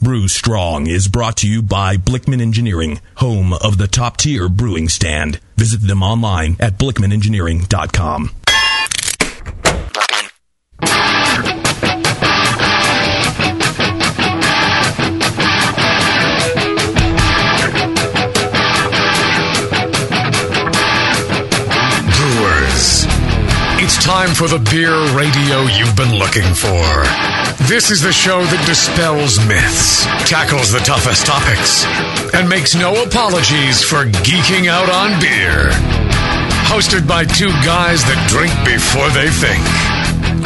Brew Strong is brought to you by Blickman Engineering, home of the top-tier brewing stand. Visit them online at blickmanengineering.com. Brewers, it's time for the beer radio you've been looking for. This is the show that dispels myths, tackles the toughest topics, and makes no apologies for geeking out on beer. Hosted by two guys that drink before they think,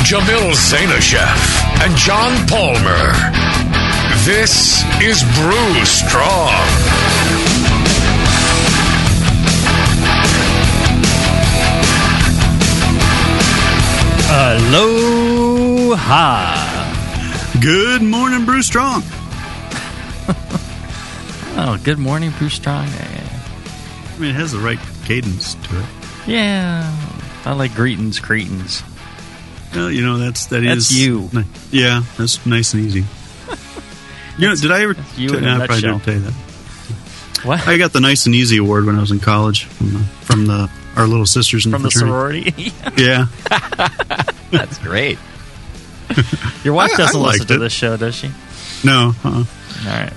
Jamil Zainasheff and John Palmer. This is Brew Strong. Aloha. Good morning, Brew Strong. Oh, good morning, Brew Strong. I mean, it has the right cadence to it. Yeah. I like greetings, cretins. Well, you know, that's you. Yeah, that's nice and easy. You know, did I ever... I probably didn't tell you that. What? I got the nice and easy award when I was in college from our little sisters in the fraternity. From the sorority? Yeah. That's great. Your wife doesn't listen to this show, does she? No. Uh-uh. All right.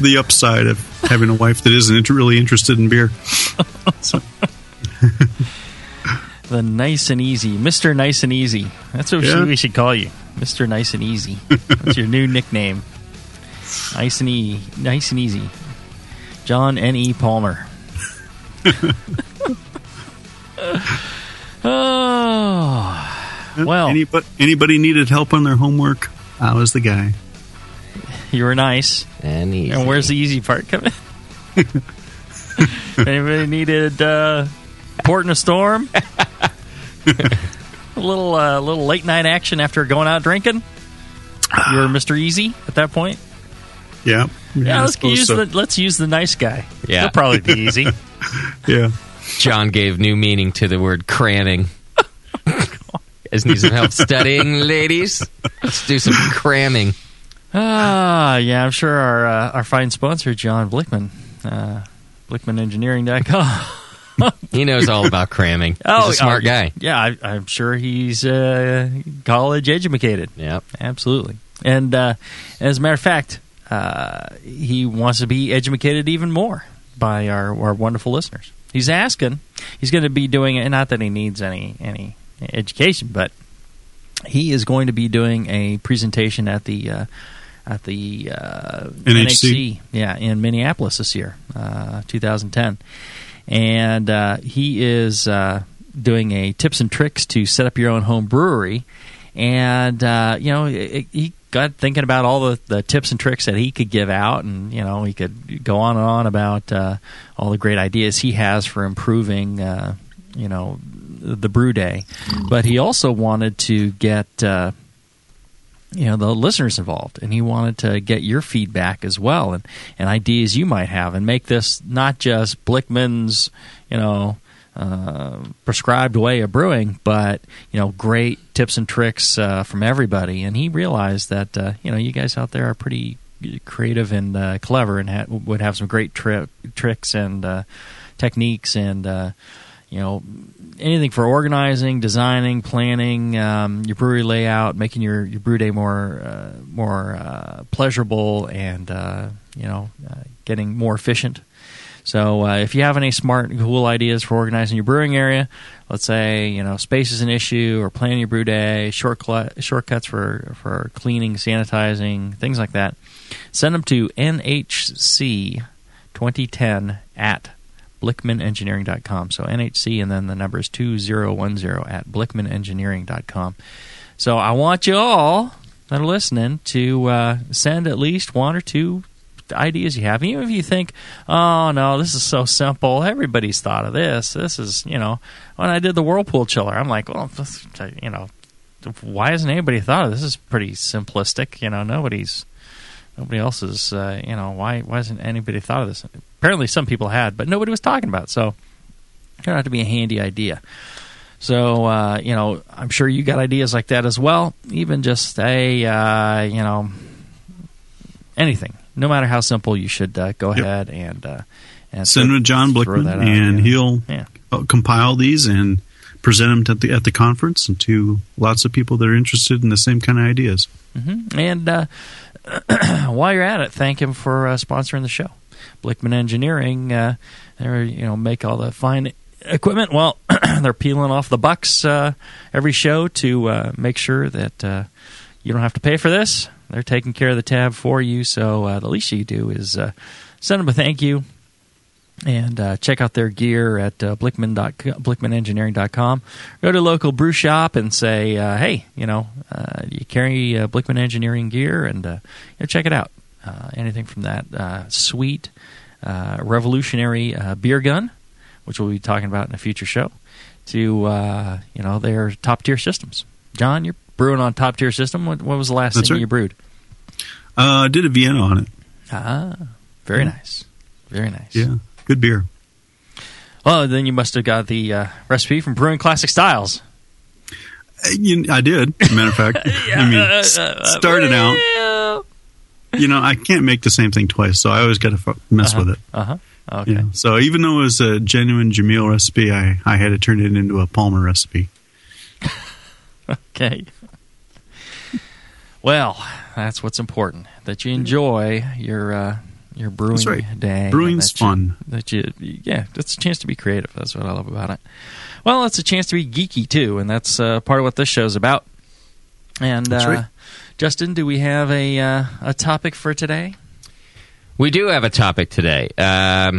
The upside of having a wife that isn't really interested in beer. The nice and easy. Mr. Nice and Easy. That's what we should call you. Mr. Nice and Easy. That's your new nickname. Nice and Easy. John N.E. Palmer. Oh... Well, anybody needed help on their homework, I was the guy. You were nice and easy. And where's the easy part coming? Anybody needed port in a storm? a little late night action after going out drinking. You were Mr. Easy at that point. Yeah. Yeah. Let's use the nice guy. Yeah. He'll probably be easy. Yeah. John gave new meaning to the word cranning. Guys need some help studying, ladies. Let's do some cramming. Yeah, I'm sure our fine sponsor, John Blickman, BlickmanEngineering.com. He knows all about cramming. He's a smart guy. Yeah, I'm sure he's college educated. Yeah, absolutely. And as a matter of fact, he wants to be educated even more by our wonderful listeners. He's asking. He's going to be doing it. Not that he needs any education, but he is going to be doing a presentation at the NHC, in Minneapolis this year, 2010, and he is doing a tips and tricks to set up your own home brewery, and he got thinking about all the tips and tricks that he could give out, and he could go on and on about all the great ideas he has for improving, the brew day, but he also wanted to get the listeners involved, and he wanted to get your feedback as well and ideas you might have, and make this not just Blickman's prescribed way of brewing, but great tips and tricks from everybody. And he realized that you guys out there are pretty creative and clever, and would have some great tricks and techniques and anything for organizing, designing, planning your brewery layout, making your brew day more pleasurable, and getting more efficient. So if you have any smart, cool ideas for organizing your brewing area, let's say space is an issue, or planning your brew day, shortcuts for cleaning, sanitizing, things like that, send them to NHC2010 at BlickmanEngineering.com. So NHC, and then the number is 2010 at BlickmanEngineering.com. So I want you all that are listening to send at least one or two ideas you have. Even if you think, oh, no, this is so simple. Everybody's thought of this. This is, when I did the Whirlpool Chiller, I'm like, well, why hasn't anybody thought of this? This is pretty simplistic. Nobody else is, why hasn't anybody thought of this? Apparently some people had, but nobody was talking about it. So it turned out to be a handy idea. So, I'm sure you got ideas like that as well. Even just say, anything, no matter how simple, you should go ahead and send them to John Blickman, and he'll compile these and present them at the conference and to lots of people that are interested in the same kind of ideas. Mm-hmm. And while you're at it, thank him for sponsoring the show. Blickman Engineering, they make all the fine equipment. Well, they're peeling off the bucks every show to make sure that you don't have to pay for this. They're taking care of the tab for you, so the least you do is send them a thank you and check out their gear at blickmanengineering.com. Go to a local brew shop and say, hey, you carry Blickman Engineering gear, and check it out. Anything from that sweet, revolutionary beer gun, which we'll be talking about in a future show, to their top-tier systems. John, you're brewing on top-tier system. What was the last thing you brewed? I did a Vienna on it. Ah, very nice. Very nice. Yeah, good beer. Well, then you must have got the recipe from Brewing Classic Styles. I did, as a matter of fact. Started out... I can't make the same thing twice, so I always got to mess with it. Okay. Yeah. So even though it was a genuine Jamil recipe, I had to turn it into a Palmer recipe. Okay. Well, that's what's important, that you enjoy your brewing day. Brewing's fun. That's a chance to be creative. That's what I love about it. Well, it's a chance to be geeky, too, and that's part of what this show's about. And that's right. Justin, do we have a topic for today? We do have a topic today. I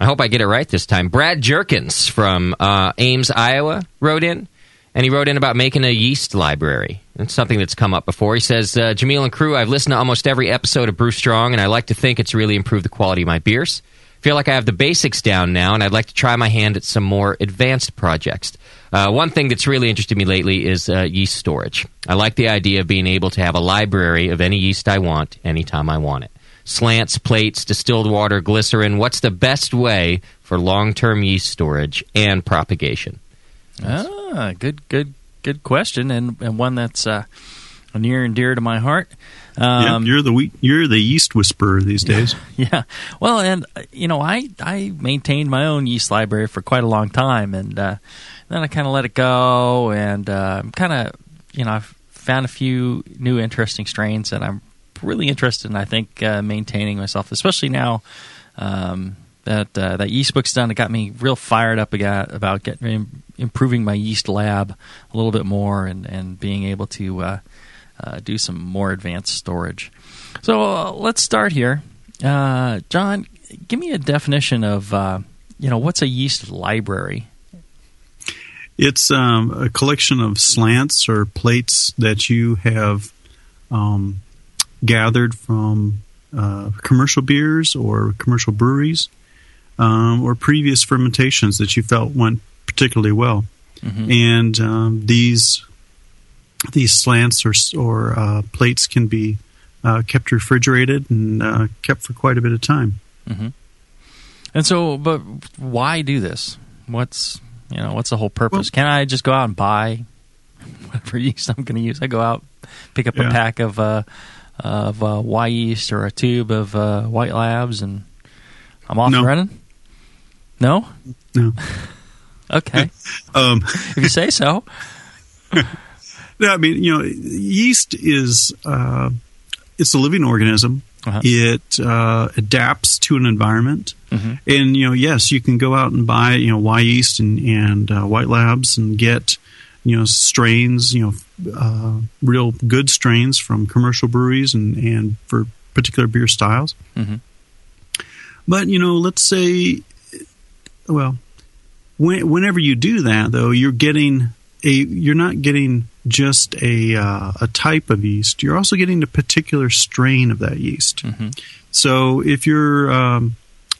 hope I get it right this time. Brad Jerkins from Ames, Iowa wrote in, and he wrote in about making a yeast library. It's something that's come up before. He says, Jamil and crew, I've listened to almost every episode of Brew Strong, and I like to think it's really improved the quality of my beers. Feel like I have the basics down now, and I'd like to try my hand at some more advanced projects. One thing that's really interested me lately is yeast storage. I like the idea of being able to have a library of any yeast I want, anytime I want it. Slants, plates, distilled water, glycerin. What's the best way for long-term yeast storage and propagation? Good question, and one that's near and dear to my heart. You're the yeast whisperer these days. Yeah. Well, and I maintained my own yeast library for quite a long time, and then I kind of let it go, and I'm kind of I've found a few new interesting strains that I'm really interested in. I think maintaining myself, especially now that yeast book's done, it got me real fired up about improving my yeast lab a little bit more, and being able to. Do some more advanced storage. So let's start here. John, give me a definition of, what's a yeast library? It's a collection of slants or plates that you have gathered from commercial beers or commercial breweries or previous fermentations that you felt went particularly well. Mm-hmm. And these slants or plates can be kept refrigerated and kept for quite a bit of time. Mm-hmm. And so, but why do this? What's the whole purpose? Well, can I just go out and buy whatever yeast I'm going to use? I go out, pick up a pack of Wyeast or a tube of White Labs, and I'm off and running? No. Okay. If you say so. I mean, yeast is it's a living organism. Uh-huh. It adapts to an environment. Mm-hmm. And, yes, you can go out and buy, Wyeast and White Labs and get, strains, real good strains from commercial breweries and for particular beer styles. Mm-hmm. But, let's say, well, whenever you do that, though, you're not getting just a type of yeast. You're also getting a particular strain of that yeast. Mm-hmm. So if you're,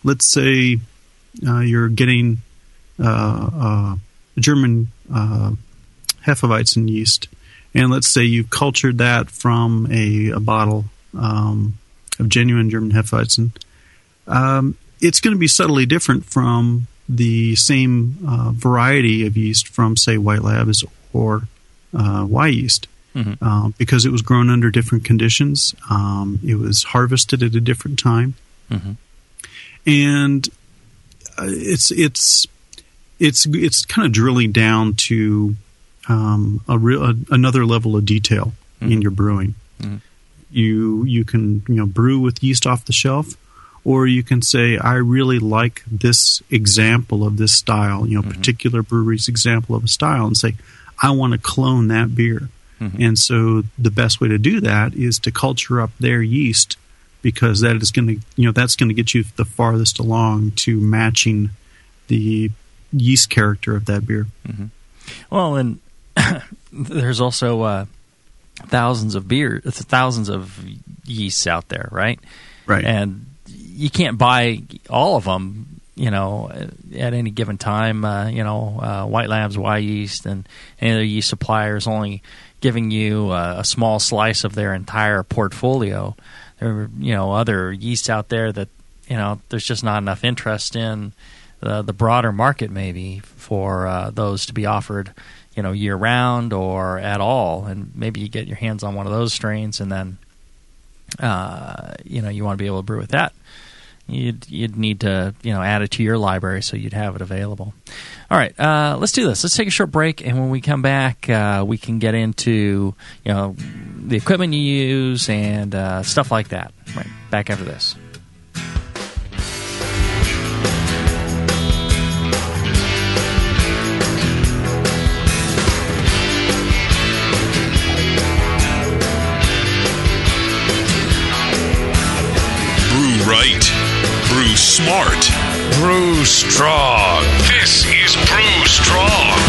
let's say, you're getting German Hefeweizen yeast, and let's say you cultured that from a bottle of genuine German Hefeweizen, it's going to be subtly different from the same variety of yeast from, say, White Labs or Wyeast. mm-hmm. Because it was grown under different conditions. It was harvested at a different time. Mm-hmm. And it's kind of drilling down to another level of detail mm-hmm. in your brewing. Mm-hmm. You can brew with yeast off the shelf, or you can say, I really like this example of this style, mm-hmm. particular brewery's example of a style, and say, I want to clone that beer. Mm-hmm. And so the best way to do that is to culture up their yeast, because that is going to, that's going to get you the farthest along to matching the yeast character of that beer. Mm-hmm. Well, and there's also thousands of yeasts out there, right? Right. And you can't buy all of them, at any given time. White Labs, Wyeast, and any other yeast suppliers only giving you a small slice of their entire portfolio. There are, other yeasts out there that, there's just not enough interest in the broader market maybe for those to be offered, year-round or at all. And maybe you get your hands on one of those strains, and then, you want to be able to brew with that. You'd need to, add it to your library so you'd have it available. All right, let's do this. Let's take a short break, and when we come back, we can get into, the equipment you use and stuff like that. Right, back after this. Brew right. Brew smart. Brew strong. This is Brew Strong.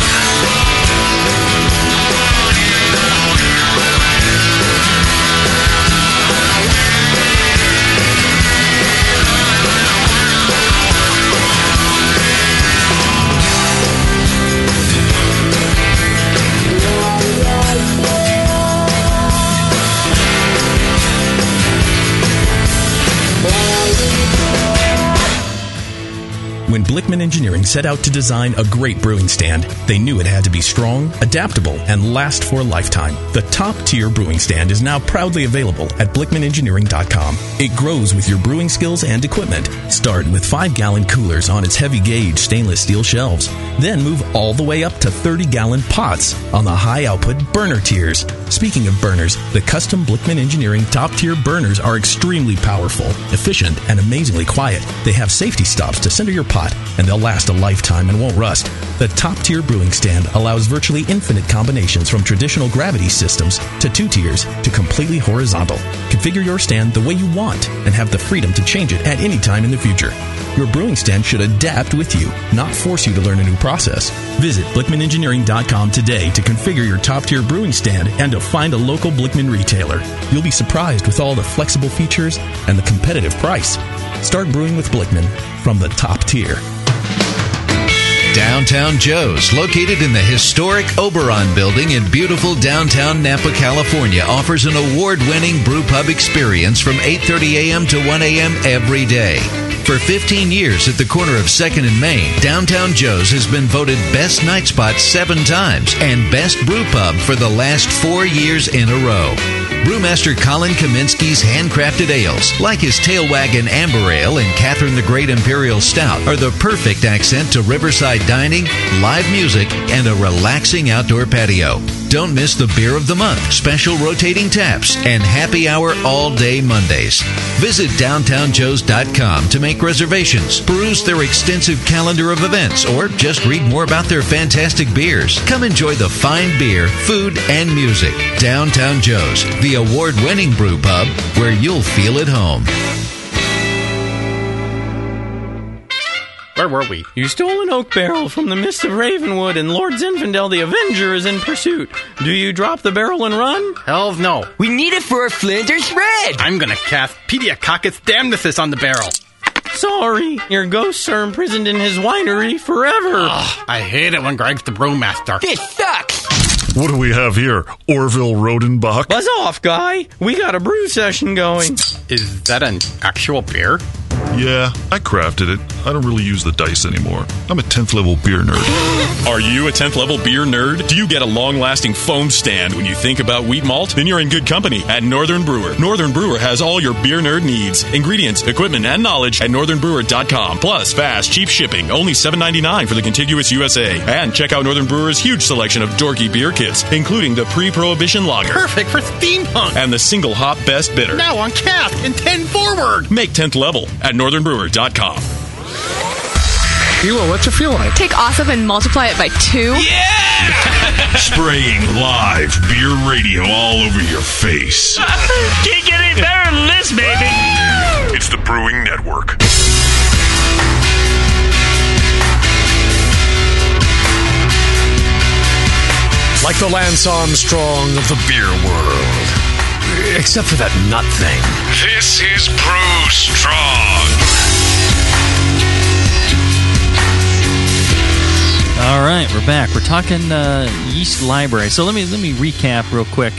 When Blickman Engineering set out to design a great brewing stand, they knew it had to be strong, adaptable, and last for a lifetime. The top-tier brewing stand is now proudly available at BlickmanEngineering.com. It grows with your brewing skills and equipment. Start with 5-gallon coolers on its heavy-gauge stainless steel shelves. Then move all the way up to 30-gallon pots on the high-output burner tiers. Speaking of burners, the custom Blickman Engineering top-tier burners are extremely powerful, efficient, and amazingly quiet. They have safety stops to center your pot, and they'll last a lifetime and won't rust. The top-tier brewing stand allows virtually infinite combinations, from traditional gravity systems to 2 tiers to completely horizontal. Configure your stand the way you want and have the freedom to change it at any time in the future. Your brewing stand should adapt with you, not force you to learn a new process. Visit BlickmanEngineering.com today to configure your top-tier brewing stand and to find a local Blickman retailer. You'll be surprised with all the flexible features and the competitive price. Start brewing with Blickman from the top tier. Downtown Joe's, located in the historic Oberon Building in beautiful downtown Napa, California, offers an award-winning brew pub experience from 8:30 a.m. to 1 a.m. every day. For 15 years at the corner of 2nd and Main, Downtown Joe's has been voted Best Night Spot 7 times and Best Brew Pub for the last 4 years in a row. Brewmaster Colin Kaminsky's handcrafted ales, like his Tail Waggin Amber Ale and Catherine the Great Imperial Stout, are the perfect accent to riverside dining, live music, and a relaxing outdoor patio. Don't miss the Beer of the Month, special rotating taps, and happy hour all day Mondays. Visit DowntownJoes.com to make reservations, peruse their extensive calendar of events, or just read more about their fantastic beers. Come enjoy the fine beer, food, and music. Downtown Joe's, the award-winning brew pub where you'll feel at home. Where were we? You stole an oak barrel from the mist of Ravenwood, and Lord Zinfandel the Avenger is in pursuit. Do you drop the barrel and run? Hell no. We need it for our Flanders red. I'm going to cast Pediacoccus damnathis on the barrel. Sorry, your ghosts are imprisoned in his winery forever. Ugh, I hate it when Greg's the brewmaster. This sucks. What do we have here? Orville Rodenbach? Buzz off, guy. We got a brew session going. Is that an actual beer? Yeah, I crafted it. I don't really use the dice anymore. I'm a 10th level beer nerd. Are you a 10th level beer nerd? Do you get a long-lasting foam stand when you think about wheat malt? Then you're in good company at Northern Brewer. Northern Brewer has all your beer nerd needs, ingredients, equipment, and knowledge at northernbrewer.com. Plus, fast, cheap shipping, only $7.99 for the contiguous USA. And check out Northern Brewer's huge selection of dorky beer kits, including the pre-prohibition lager. Perfect for steampunk. And the single hop best bitter. Now on cap and 10 forward. Make 10th level at northernbrewer.com. Ewa, what's it feel like? Take awesome and multiply it by 2. Yeah! Spraying live beer radio all over your face. Can't get any better than this, baby. It's the Brewing Network. Like the Lance Armstrong of the beer world. Except for that nut thing. This is Brew Strong. All right, we're back. We're talking yeast library. So let me recap real quick.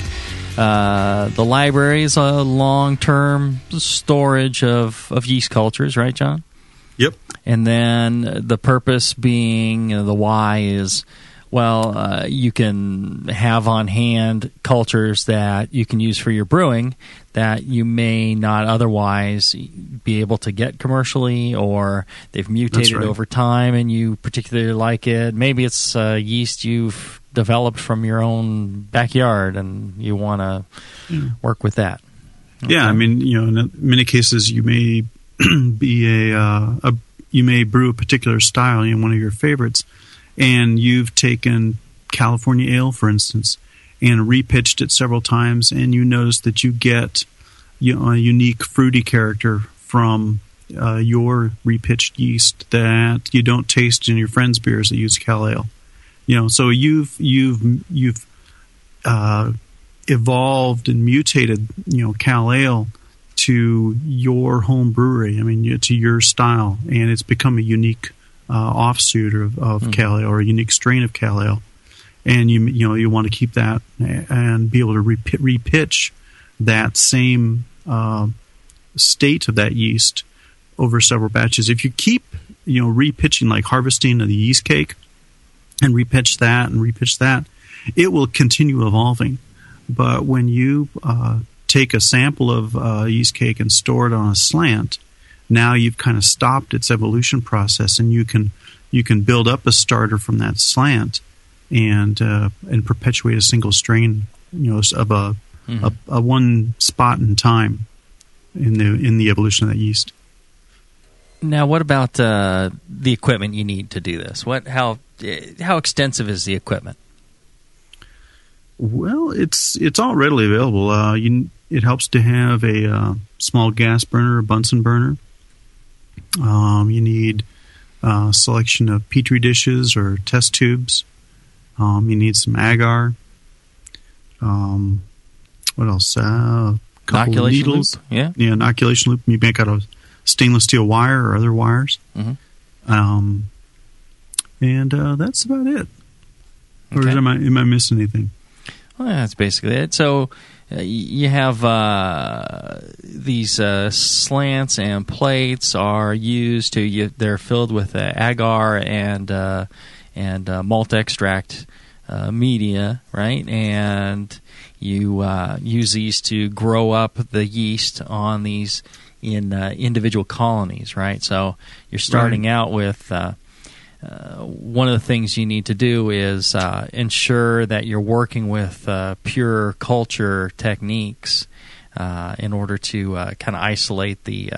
The library is a long-term storage of yeast cultures, right, John? Yep. And then the purpose being, the why is... Well, you can have on hand cultures that you can use for your brewing that you may not otherwise be able to get commercially, or they've mutated over time and you particularly like it. Maybe it's yeast you've developed from your own backyard and you want to work with that. Okay. Yeah, I mean, you know, in many cases you may be you may brew a particular style, you know, one of your favorites. And you've taken California ale, for instance, and repitched it several times, and you notice that you get, you know, a unique fruity character from your repitched yeast that you don't taste in your friends' beers that use Cal ale. You know, so you've evolved and mutated, you know, Cal ale to your home brewery. I mean, to your style, and it's become a unique offshoot of Cal Ale, or a unique strain of Cal Ale, and you know you want to keep that and be able to repitch that same state of that yeast over several batches. If you keep, you know, repitching, like harvesting of the yeast cake, and repitch that, it will continue evolving. But when you take a sample of yeast cake and store it on a slant, now you've kind of stopped its evolution process, and you can build up a starter from that slant and perpetuate a single strain, you know, of a one spot in time in the evolution of that yeast. Now, what about the equipment you need to do this? How extensive is the equipment? Well, it's all readily available. It helps to have a small gas burner, a Bunsen burner. You need a selection of Petri dishes or test tubes. You need some agar. What else? A couple of needles. Loop. Yeah, inoculation loop. You make out of stainless steel wire or other wires. Mm-hmm. And that's about it. Okay. Or am I missing anything? Well, that's basically it. So... you have these slants and plates are used to. They're filled with agar and malt extract media, right? And you use these to grow up the yeast on these in individual colonies, right? So you're starting out with. One of the things you need to do is ensure that you're working with pure culture techniques in order to kind of isolate the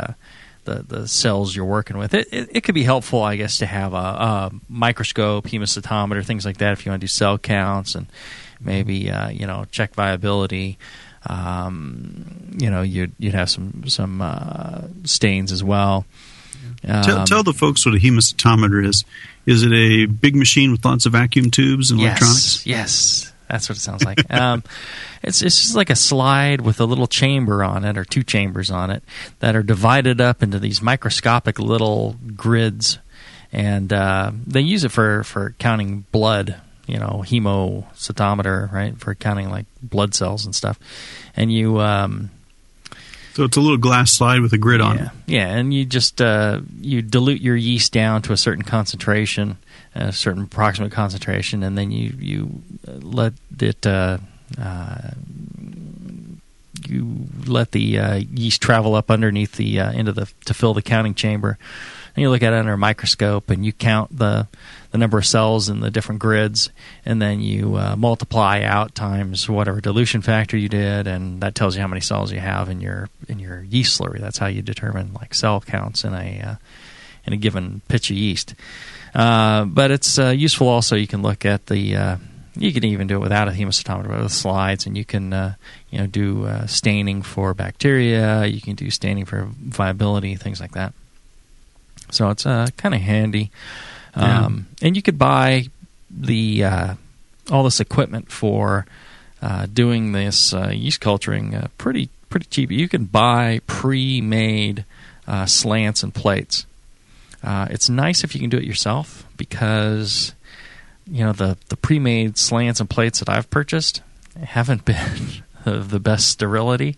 cells you're working with. It could be helpful, I guess, to have a microscope, hemocytometer, things like that if you want to do cell counts and maybe check viability. You know, you'd have some stains as well. Tell the folks what a hemocytometer is. Is it a big machine with lots of vacuum tubes and electronics? Yes, that's what it sounds like. It's just like a slide with a little chamber on it, or two chambers on it, that are divided up into these microscopic little grids, and they use it for counting blood. You know, hemocytometer, right, for counting like blood cells and stuff, and you. So it's a little glass slide with a grid on it. Yeah, and you just you dilute your yeast down to a certain concentration, a certain approximate concentration, and then you let it yeast travel up underneath the end of the to fill the counting chamber. And you look at it under a microscope, and you count the number of cells in the different grids, and then you multiply out times whatever dilution factor you did, and that tells you how many cells you have in your yeast slurry. That's how you determine like cell counts in a given pitch of yeast. But it's useful also. You can look at the you can even do it without a hemostatometer with slides, and you can do staining for bacteria. You can do staining for viability, things like that. So it's kind of handy. And you could buy the all this equipment for doing this yeast culturing pretty cheap. You can buy pre-made slants and plates. It's nice if you can do it yourself because the pre-made slants and plates that I've purchased haven't been of the best sterility.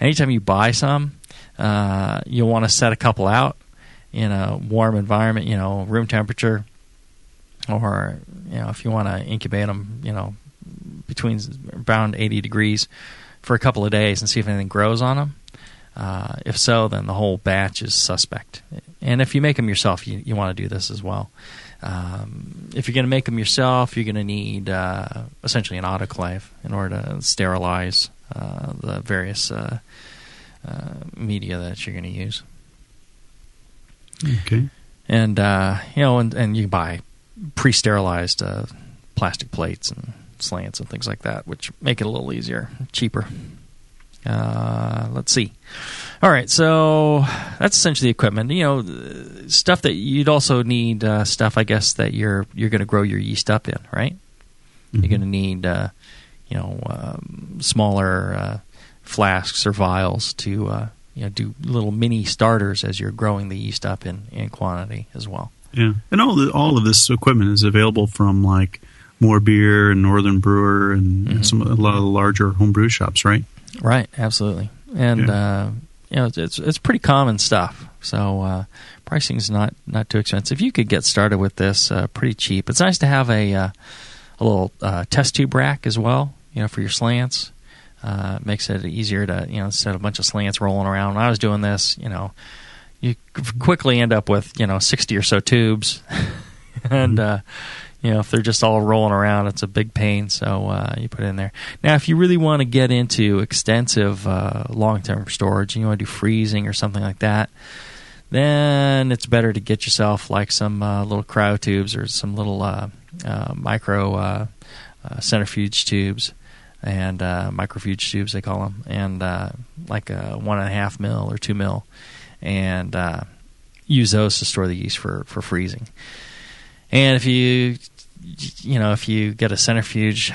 Anytime you buy some, you'll want to set a couple out in a warm environment, room temperature, or, if you want to incubate them, between around 80 degrees for a couple of days and see if anything grows on them. If so, then the whole batch is suspect. And if you make them yourself, you want to do this as well. If you're going to make them yourself, you're going to need essentially an autoclave in order to sterilize the various media that you're going to use. Okay. And and you can buy pre-sterilized plastic plates and slants and things like that, which make it a little easier, cheaper. Let's see. All right, so that's essentially the equipment. Stuff that you'd also need stuff, I guess, that you're going to grow your yeast up in, right? Mm-hmm. You're going to need smaller flasks or vials to do little mini starters as you're growing the yeast up in quantity as well. Yeah, and all of this equipment is available from like More Beer and Northern Brewer and mm-hmm. a lot of the larger homebrew shops, right? Right, absolutely. And it's pretty common stuff. So pricing is not too expensive. You could get started with this pretty cheap. It's nice to have a little test tube rack as well, for your slants. Makes it easier to, instead of a bunch of slants rolling around. When I was doing this, you quickly end up with, 60 or so tubes. And, if they're just all rolling around, it's a big pain. So you put it in there. Now, if you really want to get into extensive long-term storage and you want to do freezing or something like that, then it's better to get yourself like some little cryo tubes or some little micro centrifuge tubes. And microfuge tubes, they call them, and like a 1.5 mil or 2 mil, and use those to store the yeast for freezing. And if you get a centrifuge,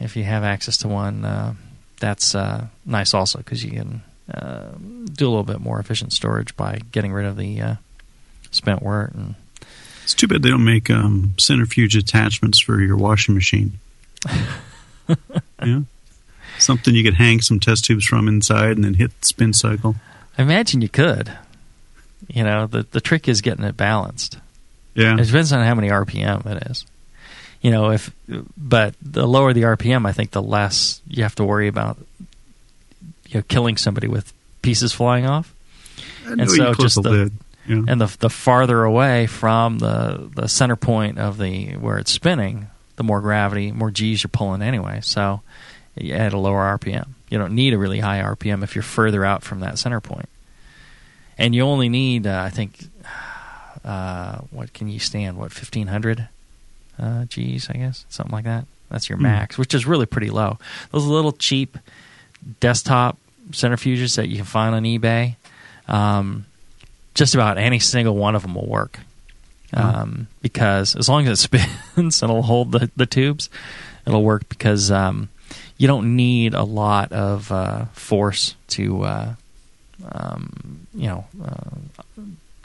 if you have access to one, that's nice also because you can do a little bit more efficient storage by getting rid of the spent wort. And it's too bad they don't make centrifuge attachments for your washing machine. Yeah, something you could hang some test tubes from inside and then hit the spin cycle. I imagine you could. The trick is getting it balanced. Yeah, it depends on how many RPM it is. But the lower the RPM, I think the less you have to worry about killing somebody with pieces flying off. And so just the farther away from the center point of where it's spinning, the more gravity, more G's you're pulling anyway. So at a lower RPM. You don't need a really high RPM if you're further out from that center point. And you only need, I think, what can you stand? What, 1,500 G's, I guess? Something like that. That's your max, which is really pretty low. Those little cheap desktop centrifuges that you can find on eBay, just about any single one of them will work. Because as long as it spins, it'll hold the tubes. It'll work because you don't need a lot of force to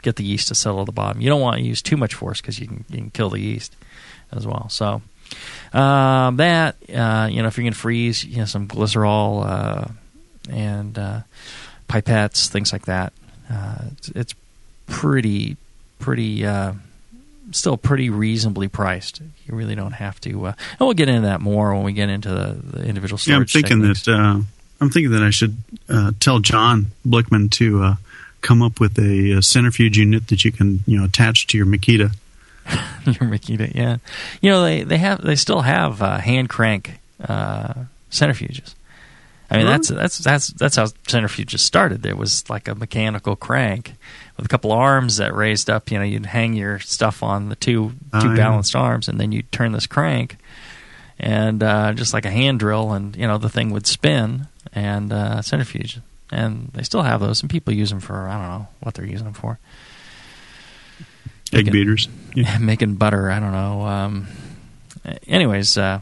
get the yeast to settle at the bottom. You don't want to use too much force because you can kill the yeast as well. So if you're going to freeze, some glycerol and pipettes, things like that. It's still pretty reasonably priced. You really don't have to. And we'll get into that more when we get into the individual storage. Yeah, I'm thinking that I should tell John Blickman to come up with a centrifuge unit that you can attach to your Makita. Your Makita, yeah. They still have hand crank centrifuges. I mean, that's how centrifuges started. There was like a mechanical crank with a couple arms that raised up. You'd hang your stuff on the two balanced arms, and then you'd turn this crank, and just like a hand drill, and the thing would spin and centrifuge. And they still have those, and people use them for, I don't know what they're using them for. Egg beaters, yeah. Making butter. I don't know. Anyways. So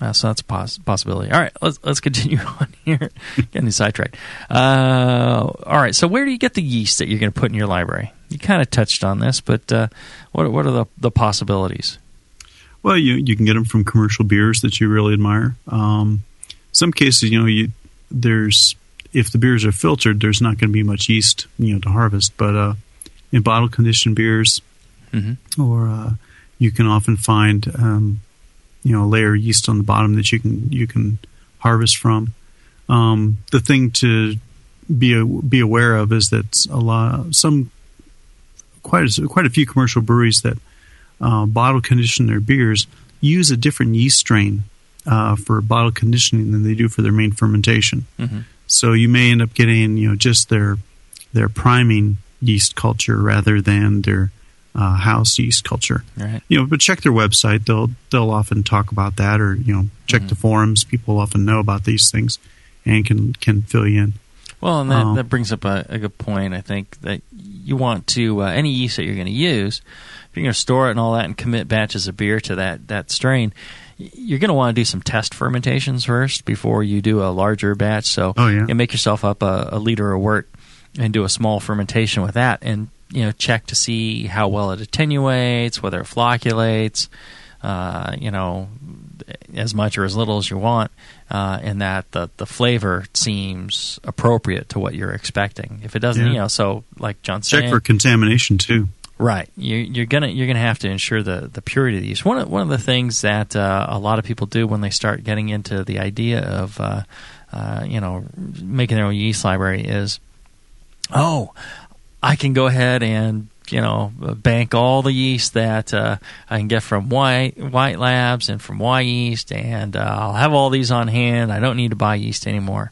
that's a possibility. All right, let's continue on here. Getting sidetracked. All right, so where do you get the yeast that you're going to put in your library? You kind of touched on this, but what are the possibilities? Well, you can get them from commercial beers that you really admire. Some cases, if the beers are filtered, there's not going to be much yeast, to harvest. But in bottle conditioned beers, mm-hmm. or you can often find. A layer of yeast on the bottom that you can harvest from. The thing to be aware of is that quite a few commercial breweries that bottle condition their beers use a different yeast strain for bottle conditioning than they do for their main fermentation. Mm-hmm. So you may end up getting just their priming yeast culture rather than their house yeast culture, right. But check their website. They'll often talk about that, or check mm-hmm. the forums. People often know about these things and can fill you in. Well, and that brings up a good point. I think that you want to any yeast that you're going to use, if you're going to store it and all that, and commit batches of beer to that strain, you're going to want to do some test fermentations first before you do a larger batch. So, you make yourself up a liter of wort and do a small fermentation with that, and check to see how well it attenuates, whether it flocculates, as much or as little as you want, and that the flavor seems appropriate to what you're expecting. If it doesn't, so like John's saying, check for contamination too. Right, you're gonna have to ensure the purity of the yeast. One of the things that a lot of people do when they start getting into the idea of making their own yeast library is, I can go ahead and bank all the yeast that I can get from White Labs and from Wyeast, and I'll have all these on hand. I don't need to buy yeast anymore.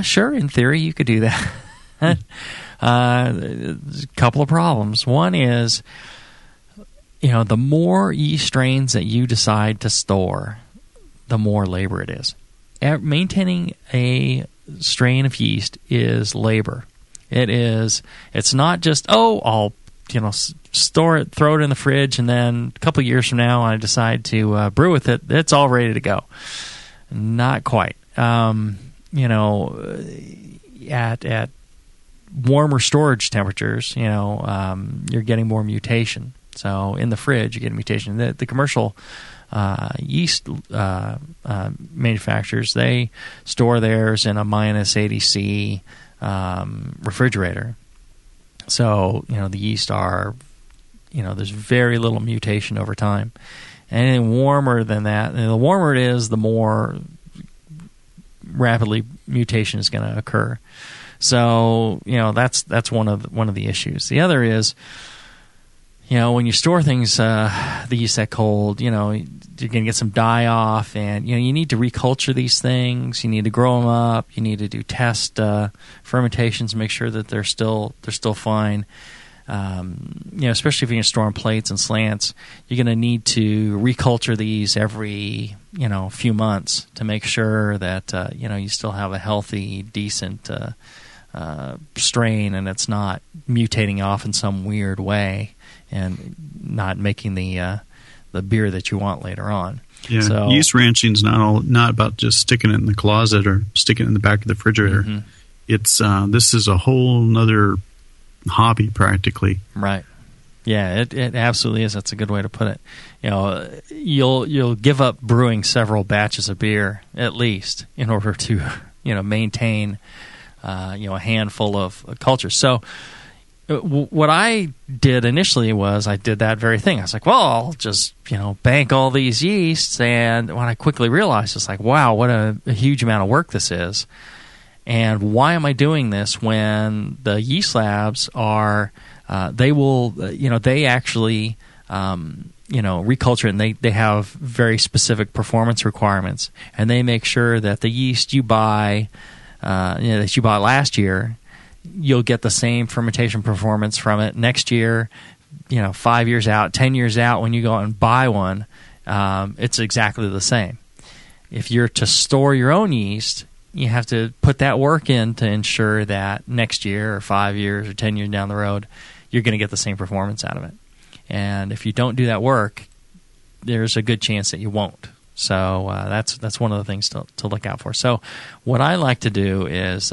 Sure, in theory, you could do that. A couple of problems. One is, the more yeast strains that you decide to store, the more labor it is. Maintaining a strain of yeast is labor. It's not just, I'll, store it, throw it in the fridge, and then a couple of years from now I decide to brew with it. It's all ready to go. Not quite. At warmer storage temperatures, you're getting more mutation. So in the fridge, you get a mutation. The commercial yeast manufacturers, they store theirs in a minus 80 C refrigerator. So, the yeast are, there's very little mutation over time. Anything warmer than that, and the warmer it is, the more rapidly mutation is going to occur. So, that's one of the issues. The other is, when you store things, the yeast that cold, you're going to get some die-off, and you need to reculture these things. You need to grow them up. You need to do test fermentations, make sure that they're still fine. Especially if you're going to store on plates and slants, you're going to need to reculture these every few months to make sure that you still have a healthy, decent strain, and it's not mutating off in some weird way and not making the beer that you want later on. Yeah, so, yeast ranching is not about just sticking it in the closet or sticking it in the back of the refrigerator. Mm-hmm. It's this is a whole nother hobby practically. Right. Yeah, it absolutely is. That's a good way to put it. You'll give up brewing several batches of beer at least in order to maintain a handful of cultures. So what I did initially was I did that very thing. I was like, well, I'll just bank all these yeasts, and when I quickly realized, it's like, wow, what a huge amount of work this is, and why am I doing this when the yeast labs are they actually reculture, and they have very specific performance requirements, and they make sure that the yeast you buy that you bought last year, you'll get the same fermentation performance from it next year, 5 years out, 10 years out, when you go out and buy one, it's exactly the same. If you're to store your own yeast, you have to put that work in to ensure that next year or 5 years or 10 years down the road, you're going to get the same performance out of it. And if you don't do that work, there's a good chance that you won't. So that's one of the things to look out for. So what I like to do is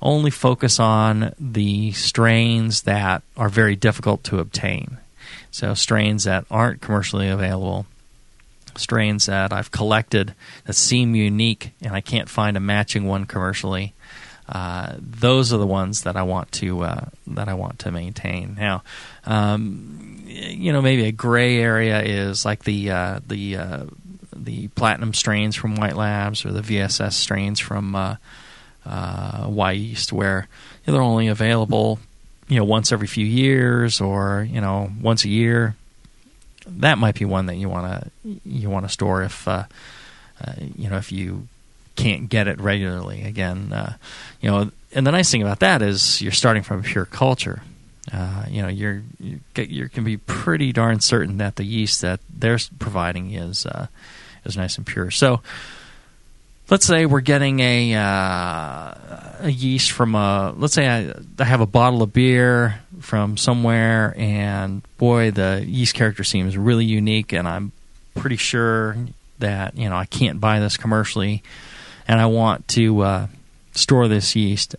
only focus on the strains that are very difficult to obtain. So strains that aren't commercially available, strains that I've collected that seem unique and I can't find a matching one commercially. Those are the ones that I want to maintain. Now, maybe a gray area is like the platinum strains from White Labs or the VSS strains from Wyeast, where they're only available, once every few years or once a year. That might be one that you want to store if if you can't get it regularly. Again, and the nice thing about that is you're starting from a pure culture. You can be pretty darn certain that the yeast that they're providing is nice and pure. So let's say we're getting a yeast from I have a bottle of beer from somewhere, and boy, the yeast character seems really unique, and I'm pretty sure that I can't buy this commercially, and I want to store this yeast.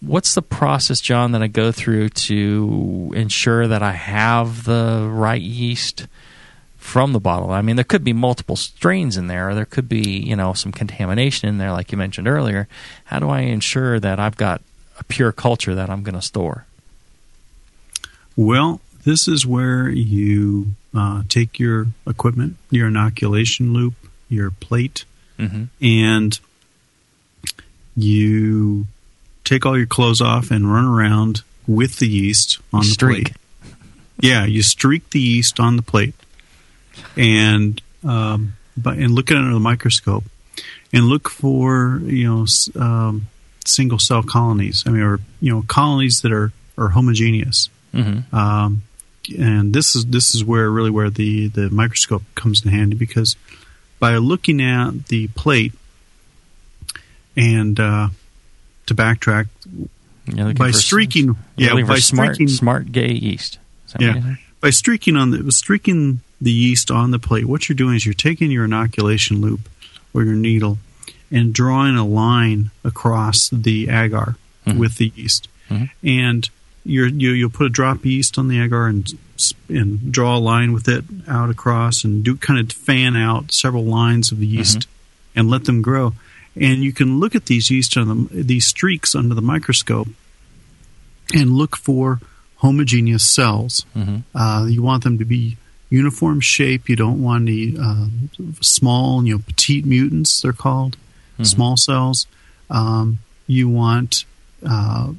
What's the process, John, that I go through to ensure that I have the right yeast from the bottle? I mean, there could be multiple strains in there, or there could be, some contamination in there, like you mentioned earlier. How do I ensure that I've got a pure culture that I'm going to store? Well, this is where you take your equipment, your inoculation loop, your plate, mm-hmm. and you take all your clothes off and run around with the yeast on the plate. Yeah, you streak the yeast on the plate, and look at it under the microscope, and look for single cell colonies. I mean, or colonies that are homogeneous. Mm-hmm. And this is where the microscope comes in handy, because by looking at the plate and to backtrack, by streaking, smart gay yeast. By streaking the yeast on the plate, what you're doing is you're taking your inoculation loop or your needle and drawing a line across the agar mm-hmm. with the yeast, mm-hmm. and you'll put a drop of yeast on the agar and draw a line with it out across, and do kind of fan out several lines of the yeast mm-hmm. and let them grow. And you can look at these yeast these streaks under the microscope, and look for homogeneous cells. Mm-hmm. You want them to be uniform shape. You don't want any small, petite mutants. They're called mm-hmm. small cells. You want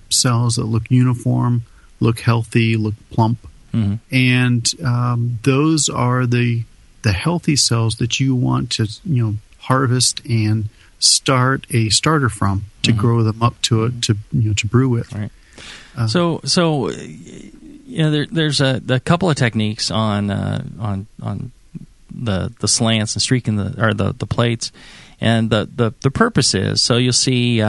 cells that look uniform, look healthy, look plump, mm-hmm. and those are the healthy cells that you want to harvest and start a starter from to mm-hmm. grow them up to brew with. Right. There's a couple of techniques on the slants and streaking the plates, and the purpose is so you'll see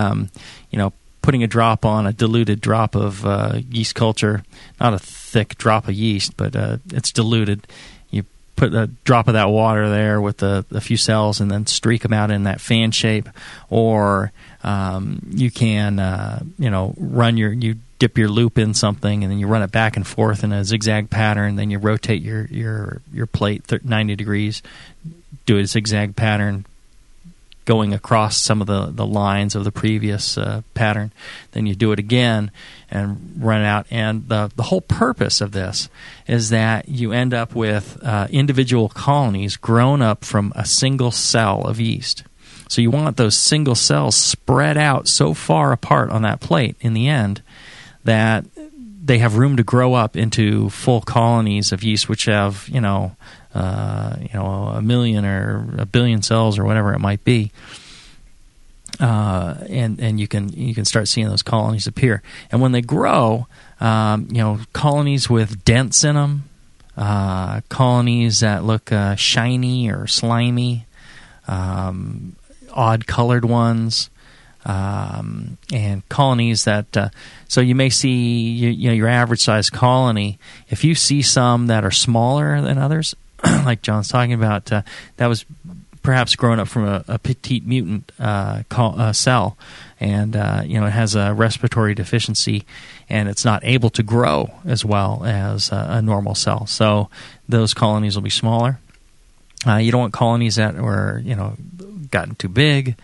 putting a drop on a diluted drop of yeast culture, not a thick drop of yeast, but it's diluted. You put a drop of that water there with a few cells, and then streak them out in that fan shape. Or you can you dip your loop in something, and then you run it back and forth in a zigzag pattern. Then you rotate your plate 90 degrees, do a zigzag pattern, going across some of the lines of the previous pattern. Then you do it again and run out. And the whole purpose of this is that you end up with individual colonies grown up from a single cell of yeast. So you want those single cells spread out so far apart on that plate in the end that they have room to grow up into full colonies of yeast, which have, a million or a billion cells or whatever it might be. And you can start seeing those colonies appear. And when they grow, colonies with dents in them, colonies that look shiny or slimy, odd-colored ones, and colonies that... so you may see your average-sized colony. If you see some that are smaller than others, like John's talking about, that was perhaps grown up from a petite mutant cell, and it has a respiratory deficiency, and it's not able to grow as well as a normal cell. So those colonies will be smaller. You don't want colonies that were, gotten too big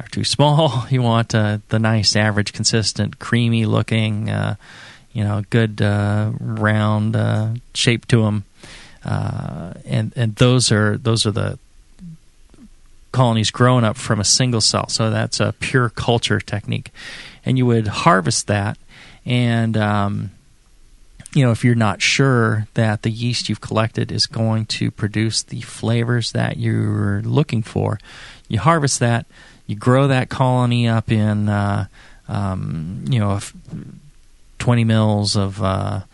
or too small. You want the nice, average, consistent, creamy-looking, good round shape to them. And those are the colonies grown up from a single cell. So that's a pure culture technique, and you would harvest that. And if you're not sure that the yeast you've collected is going to produce the flavors that you're looking for, you harvest that. You grow that colony up in 20 mils of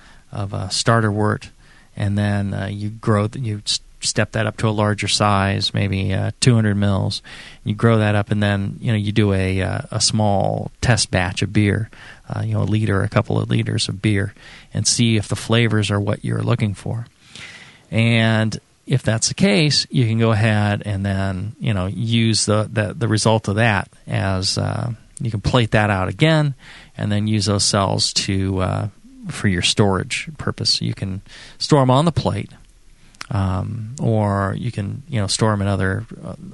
starter wort, and then you step that up to a larger size, maybe 200 mils. You grow that up, and then you do a small test batch of beer, a liter, a couple of liters of beer, and see if the flavors are what you're looking for. And if that's the case, you can go ahead and then use the result of that as you can plate that out again, and then use those cells to for your storage purpose. You can store them on the plate. Or you can, store them in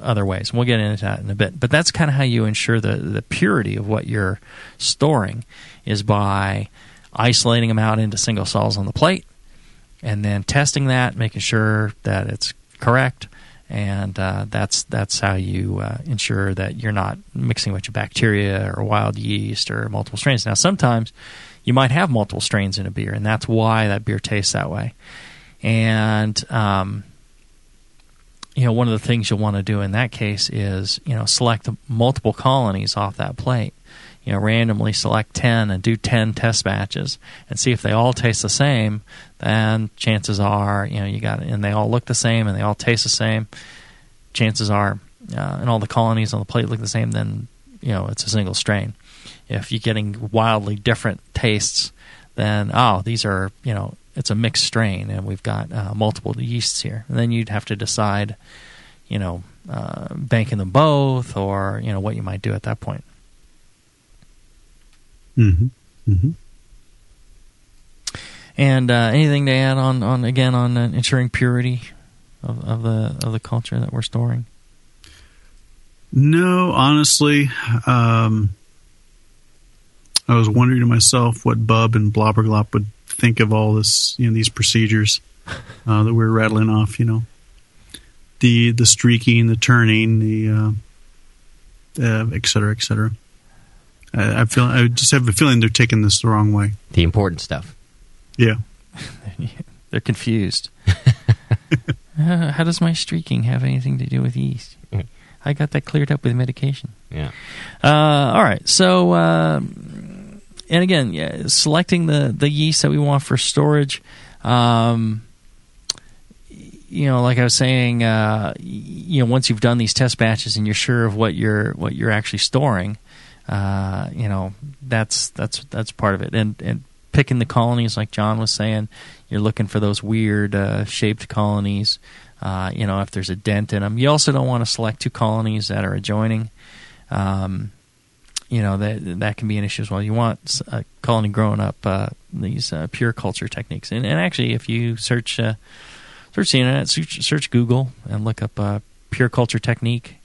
other ways. And we'll get into that in a bit. But that's kind of how you ensure the purity of what you're storing, is by isolating them out into single cells on the plate, and then testing that, making sure that it's correct. And that's how you ensure that you're not mixing with your bacteria or wild yeast or multiple strains. Now, sometimes you might have multiple strains in a beer, and that's why that beer tastes that way. And, one of the things you'll want to do in that case is, select multiple colonies off that plate. Randomly select 10 and do 10 test batches and see if they all taste the same. Then chances are, and they all look the same and they all taste the same. Chances are, and all the colonies on the plate look the same, then, it's a single strain. If you're getting wildly different tastes, then, these are, it's a mixed strain, and we've got multiple yeasts here. And then you'd have to decide, banking them both, or what you might do at that point. Mm-hmm. Mm-hmm. And anything to add on ensuring purity of the culture that we're storing? No, honestly. I was wondering to myself what Bub and Blobberglop would think of all this, these procedures that we're rattling off. The streaking, the turning, et cetera, et cetera. I just have a feeling they're taking this the wrong way. The important stuff. Yeah, they're confused. How does my streaking have anything to do with yeast? I got that cleared up with medication. Yeah. All right. So. And again, selecting the yeast that we want for storage, like I was saying, once you've done these test batches and you're sure of what you're actually storing, that's part of it. And picking the colonies, like John was saying, you're looking for those weird shaped colonies. If there's a dent in them, you also don't want to select two colonies that are adjoining. That can be an issue as well. You want a colony growing up these pure culture techniques. And actually, if you search the internet, search Google and look up pure culture technique,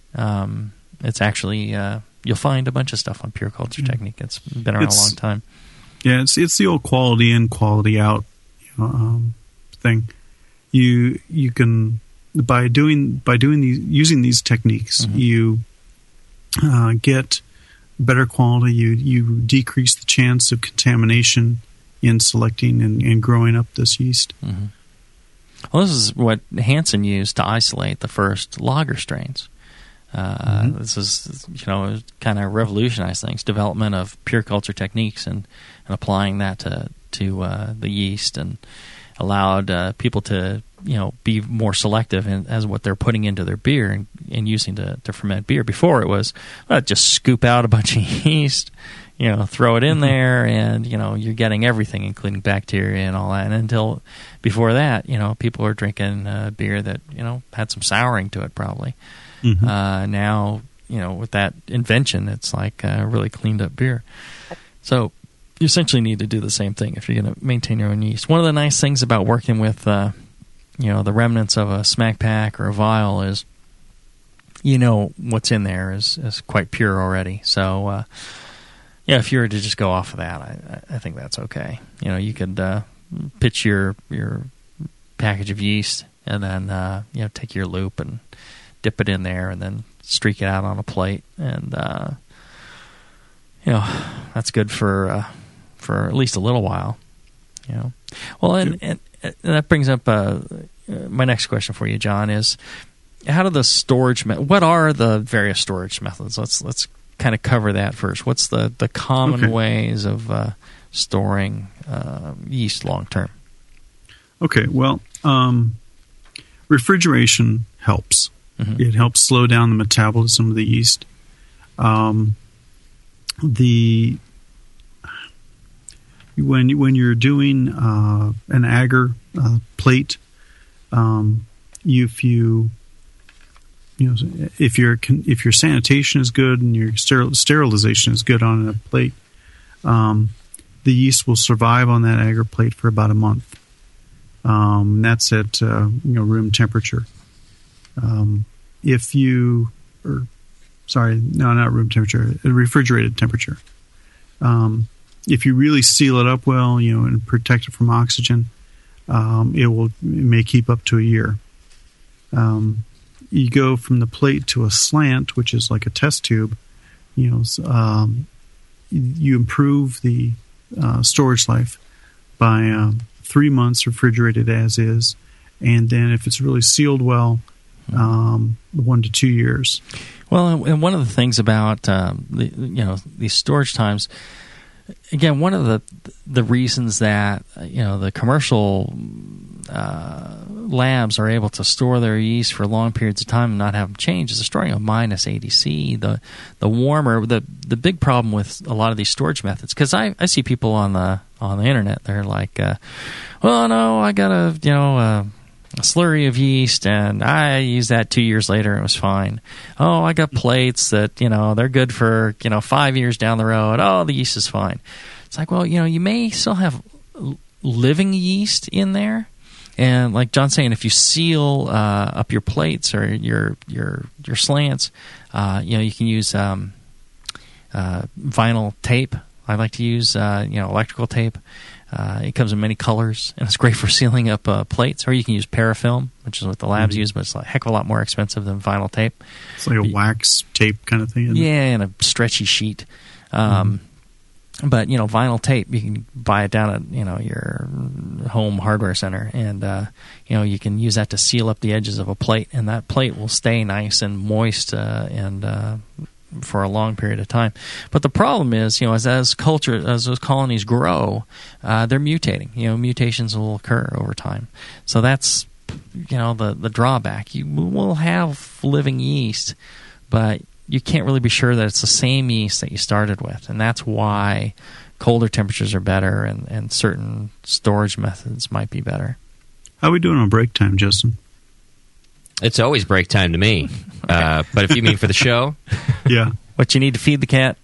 It's actually, you'll find a bunch of stuff on Pure Culture Technique. It's been around a long time. Yeah, it's the old quality in, quality out thing. You can by doing these, using these techniques, you get better quality. You decrease the chance of contamination in selecting and growing up this yeast. Mm-hmm. Well, this is what Hansen used to isolate the first lager strains. This is, kind of revolutionized things, development of pure culture techniques and applying that to the yeast, and allowed people to, be more selective in, as what they're putting into their beer and using to ferment beer. Before it was, just scoop out a bunch of yeast, throw it in there, and, you're getting everything, including bacteria and all that. And until before that, people were drinking beer that, had some souring to it probably. Mm-hmm. Now, with that invention, it's like really cleaned up beer. So you essentially need to do the same thing if you're going to maintain your own yeast. One of the nice things about working with, the remnants of a smack pack or a vial is, what's in there is quite pure already. So, if you were to just go off of that, I think that's okay. You could pitch your package of yeast and then take your loop and dip it in there and then streak it out on a plate. And, that's good for at least a little while. Well, and that brings up my next question for you, John, is how do the storage what are the various storage methods? Let's kind of cover that first. What's the common ways of storing yeast long term? Okay, well, refrigeration helps. Mm-hmm. It helps slow down the metabolism of the yeast. When you're doing an agar plate, if your sanitation is good and your sterilization is good on a plate, the yeast will survive on that agar plate for about a month. That's at room temperature. Not room temperature, refrigerated temperature. If you really seal it up well, and protect it from oxygen, it may keep up to a year. You go from the plate to a slant, which is like a test tube. You improve the storage life by 3 months refrigerated as is, and then if it's really sealed well, 1 to 2 years. Well, and one of the things about these storage times, again, one of the reasons that the commercial labs are able to store their yeast for long periods of time and not have them change is the storing of minus 80°C. The warmer, the big problem with a lot of these storage methods, because I see people on the internet, they're like, well, no, I got a slurry of yeast and I used that 2 years later and it was fine. Oh, I got plates that they're good for 5 years down the road. Oh, the yeast is fine. It's like, well, you may still have living yeast in there. And like John's saying, if you seal up your plates or your slants, you can use vinyl tape. I like to use electrical tape. It comes in many colors, and it's great for sealing up plates. Or you can use parafilm, which is what the labs use, but it's a heck of a lot more expensive than vinyl tape. It's like a wax tape kind of thing. Yeah, and a stretchy sheet. But vinyl tape, you can buy it down at your home hardware center, and you can use that to seal up the edges of a plate, and that plate will stay nice and moist and for a long period of time. But the problem is, as those colonies grow, they're mutating. Mutations will occur over time, so that's the drawback. You will have living yeast, but you can't really be sure that it's the same yeast that you started with. And that's why colder temperatures are better and certain storage methods might be better. How are we doing on break time, Justin? It's always break time to me. But if you mean for the show? Yeah. What you need to feed the cat,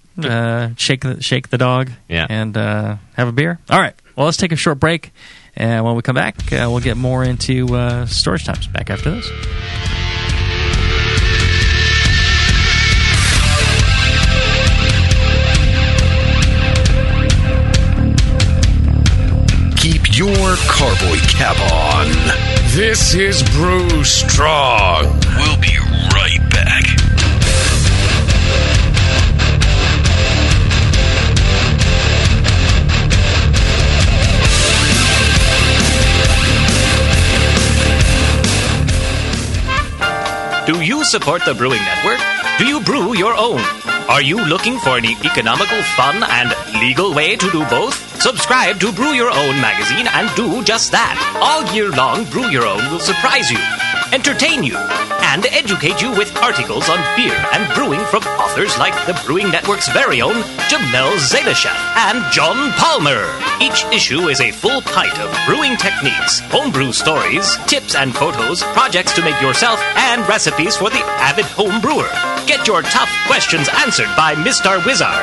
shake the dog, and have a beer. All right. Well, let's take a short break. And when we come back, we'll get more into storage times. Back after this. your cowboy cap on. This is Brew Strong. We'll be right back. Do you support the Brewing Network? Do you brew your own? Are you looking for an economical, fun, and legal way to do both? Subscribe to Brew Your Own magazine and do just that. All year long, Brew Your Own will surprise you, entertain you, and educate you with articles on beer and brewing from authors like the Brewing Network's very own Jamil Zainasheff and John Palmer. Each issue is a full pint of brewing techniques, homebrew stories, tips and photos, projects to make yourself, and recipes for the avid home brewer. Get your tough questions answered by Mr. Wizard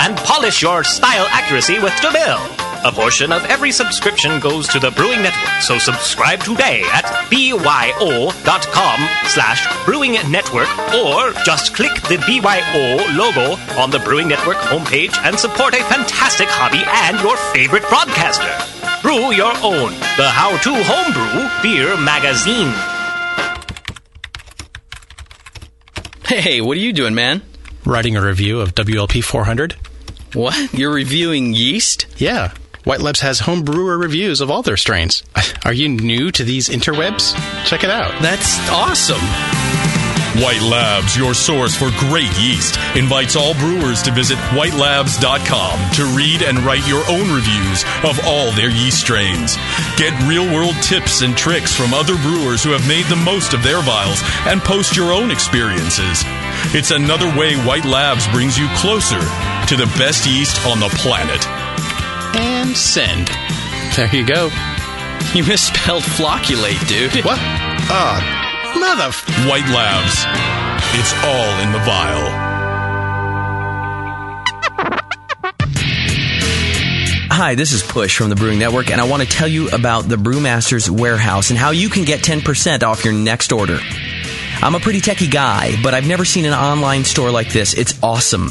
and polish your style accuracy with Jamil. A portion of every subscription goes to the Brewing Network, so subscribe today at BYO.com/Brewing Network, or just click the BYO logo on the Brewing Network homepage and support a fantastic hobby and your favorite broadcaster. Brew Your Own, the how-to homebrew beer magazine. Hey, what are you doing, man? Writing a review of WLP 400. What? You're reviewing yeast? Yeah. White Labs has home brewer reviews of all their strains. Are you new to these interwebs? Check it out. That's awesome. White Labs, your source for great yeast, invites all brewers to visit whitelabs.com to read and write your own reviews of all their yeast strains. Get real-world tips and tricks from other brewers who have made the most of their vials and post your own experiences. It's another way White Labs brings you closer to the best yeast on the planet. And send. There you go. You misspelled flocculate, dude. What? White Labs. It's all in the vial. Hi, this is Push from the Brewing Network, and I want to tell you about the Brewmaster's Warehouse and how you can get 10% off your next order. I'm a pretty techie guy, but I've never seen an online store like this. It's awesome.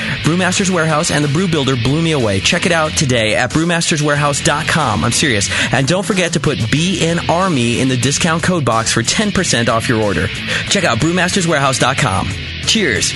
Brewmaster's Warehouse and the Brew Builder blew me away. Check it out today at brewmasterswarehouse.com. I'm serious. And don't forget to put BNARMY in the discount code box for 10% off your order. Check out brewmasterswarehouse.com. Cheers.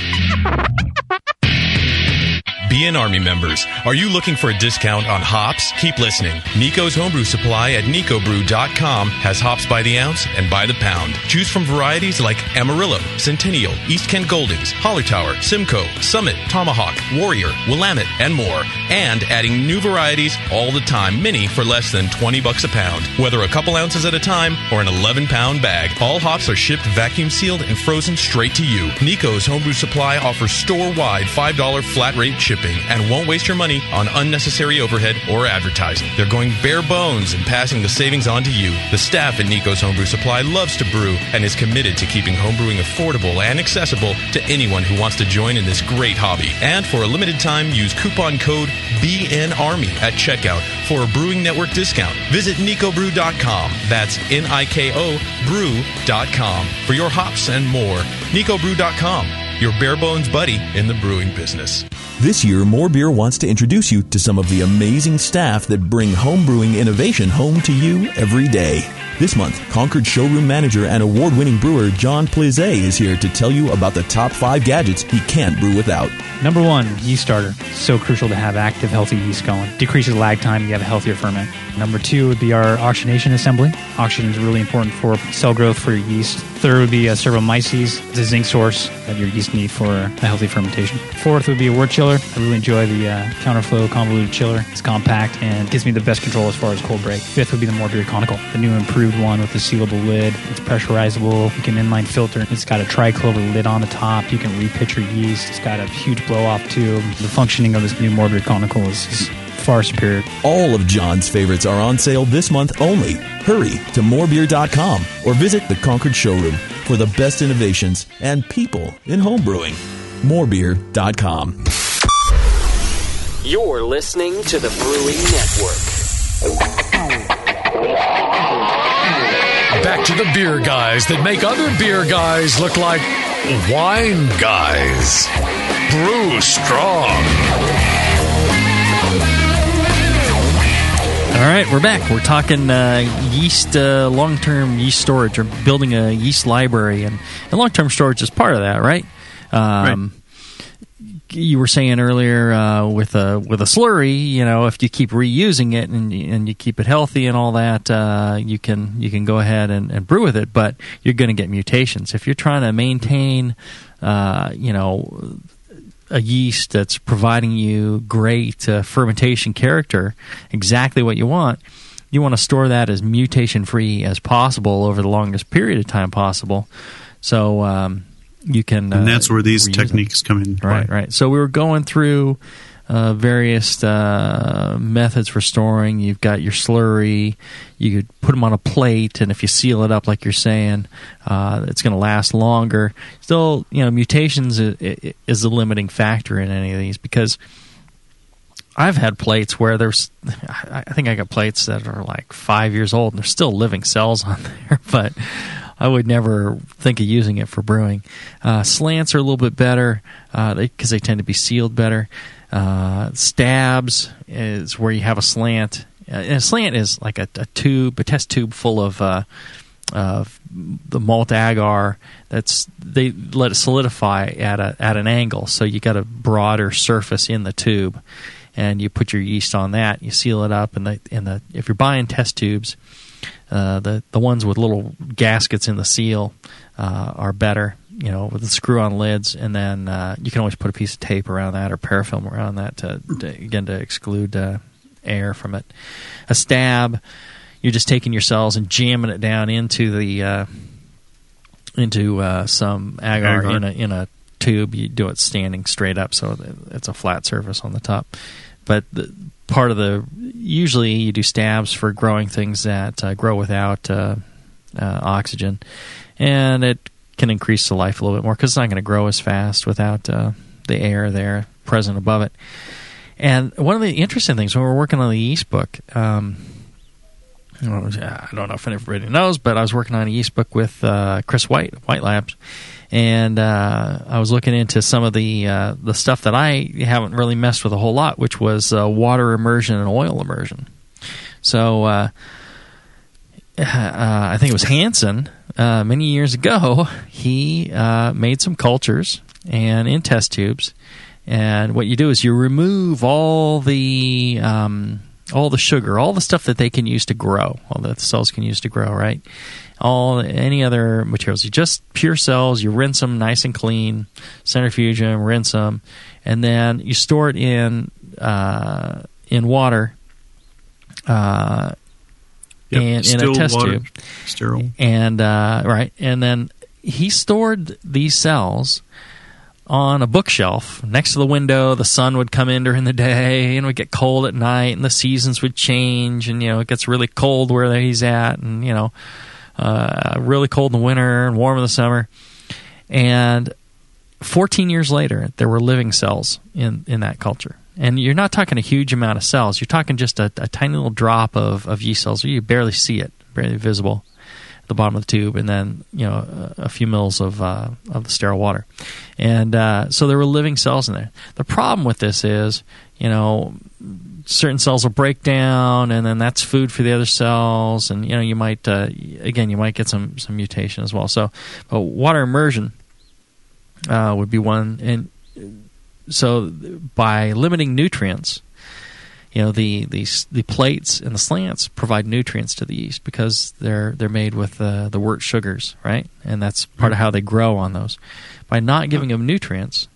BN Army members, are you looking for a discount on hops? Keep listening. Nico's Homebrew Supply at nicobrew.com has hops by the ounce and by the pound. Choose from varieties like Amarillo, Centennial, East Kent Goldings, Hollertower, Simcoe, Summit, Tomahawk, Warrior, Willamette, and more. And adding new varieties all the time, many for less than $20 a pound. Whether a couple ounces at a time or an 11-pound bag, all hops are shipped vacuum-sealed and frozen straight to you. Nico's Homebrew Supply offers store-wide $5 flat-rate shipping and won't waste your money on unnecessary overhead or advertising. They're going bare bones and passing the savings on to you. The staff at Nico's Homebrew Supply loves to brew and is committed to keeping homebrewing affordable and accessible to anyone who wants to join in this great hobby. And for a limited time, use coupon code BNARMY at checkout for a Brewing Network discount. Visit nicobrew.com. That's N-I-K-O brew.com for your hops and more. nicobrew.com, your bare bones buddy in the brewing business. This year, More Beer wants to introduce you to some of the amazing staff that bring homebrewing innovation home to you every day. This month, Concord showroom manager and award-winning brewer John Palmer is here to tell you about the top 5 gadgets he can't brew without. Number 1, yeast starter. So crucial to have active, healthy yeast going. Decreases lag time, you have a healthier ferment. Number 2 would be our oxygenation assembly. Oxygen is really important for cell growth for your yeast. 3rd would be Servomyces. It's a zinc source that your yeast need for a healthy fermentation. 4th would be a wort chiller. I really enjoy the counterflow convoluted chiller. It's compact and gives me the best control as far as cold break. 5th would be the More Beer conical, the new improved one with the sealable lid. It's pressurizable. You can inline filter. It's got a tri-clover lid on the top. You can repitch your yeast. It's got a huge blow-off tube. The functioning of this new More Beer conical is far superior. All of John's favorites are on sale this month only. Hurry to morebeer.com or visit the Concord showroom for the best innovations and people in homebrewing. Morebeer.com. You're listening to the Brewing Network. Back to the beer guys that make other beer guys look like wine guys. Brew Strong. All right, we're back. We're talking yeast, long-term yeast storage, or building a yeast library, and long-term storage is part of that, right? Right. You were saying earlier with a slurry, you know, if you keep reusing it and you keep it healthy and all that, you can go ahead and brew with it, but you're going to get mutations if you're trying to maintain, a yeast that's providing you great fermentation character, exactly what you want. You want to store that as mutation-free as possible over the longest period of time possible. So you can... and that's where these techniques come in. Right, right. So we were going through various methods for storing. You've got your slurry. You could put them on a plate, and if you seal it up like you're saying, it's going to last longer. Still, mutations is a limiting factor in any of these, because I've had plates where I think I got plates that are like 5 years old, and there's still living cells on there, but I would never think of using it for brewing. Slants are a little bit better because they tend to be sealed better. Stabs is where you have a slant. And a slant is like a test tube full of the malt agar. They let it solidify at an angle, so you got a broader surface in the tube, and you put your yeast on that. You seal it up, and if you're buying test tubes, the ones with little gaskets in the seal are better. With the screw-on lids, and then you can always put a piece of tape around that or parafilm around that to exclude air from it. A stab, you're just taking your cells and jamming it down into the into some agar in a tube. You do it standing straight up, so it's a flat surface on the top. But usually you do stabs for growing things that grow without oxygen, and it can increase the life a little bit more because it's not going to grow as fast without the air there present above it. And one of the interesting things when we were working on the yeast book, I don't know if anybody knows, but I was working on a yeast book with Chris White, White Labs, and I was looking into some of the stuff that I haven't really messed with a whole lot, which was water immersion and oil immersion. So I think it was Hansen. Many years ago, he made some cultures and in test tubes. And what you do is you remove all the sugar, all the stuff that they can use to grow, all that the cells can use to grow, right? Any other materials. You just pure cells, you rinse them nice and clean, centrifuge them, rinse them, and then you store it in water. Yep. And still in a test tube, sterile, and right, and then he stored these cells on a bookshelf next to the window. The sun would come in during the day, and it would get cold at night, and the seasons would change, and it gets really cold where he's at, and really cold in the winter and warm in the summer. And 14 years later, there were living cells in that culture. And you're not talking a huge amount of cells. You're talking just a tiny little drop of yeast cells. You barely see it, barely visible at the bottom of the tube, and then a few mils of the sterile water. And so there were living cells in there. The problem with this is, certain cells will break down, and then that's food for the other cells. And you might again get some mutation as well. So, but water immersion would be one. So by limiting nutrients, the plates and the slants provide nutrients to the yeast because they're made with the wort sugars, right? And that's part of how they grow on those. By not giving them nutrients,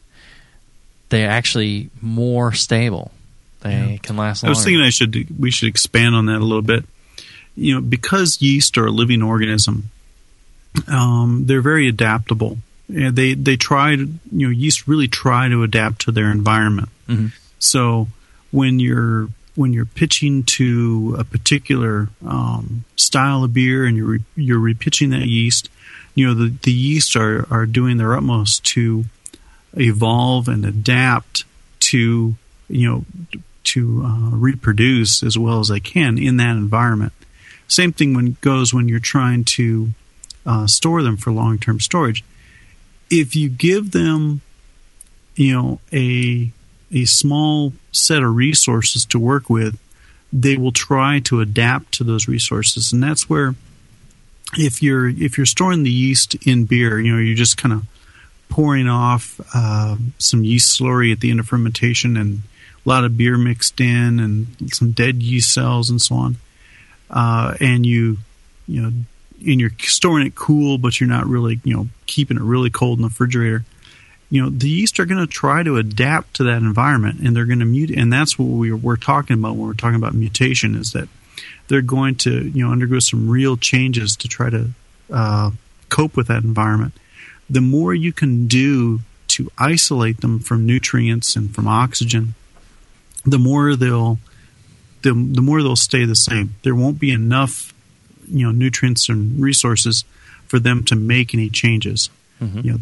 they're actually more stable. They can last longer. I was thinking we should expand on that a little bit. Because yeast are a living organism, they're very adaptable. They try to, yeast really try to adapt to their environment. Mm-hmm. So when you're when you're pitching to a particular style of beer and you're repitching that yeast, you know, the yeast are doing their utmost to evolve and adapt to, you know, to reproduce as well as they can in that environment. Same thing when you're trying to store them for long-term storage. If you give them, you know, a small set of resources to work with, they will try to adapt to those resources. And that's where if you're storing the yeast in beer, you know, you're just kind of pouring off some yeast slurry at the end of fermentation and a lot of beer mixed in and some dead yeast cells and so on. And you're storing it cool, but you're not really, you know, keeping it really cold in the refrigerator. You know, the yeast are going to try to adapt to that environment, and they're going to mutate. And that's what we're talking about when we're talking about mutation, is that they're going to, you know, undergo some real changes to try to cope with that environment. The more you can do to isolate them from nutrients and from oxygen, the more they'll stay the same. There won't be enough, you know, nutrients and resources for them to make any changes. Mm-hmm. You know,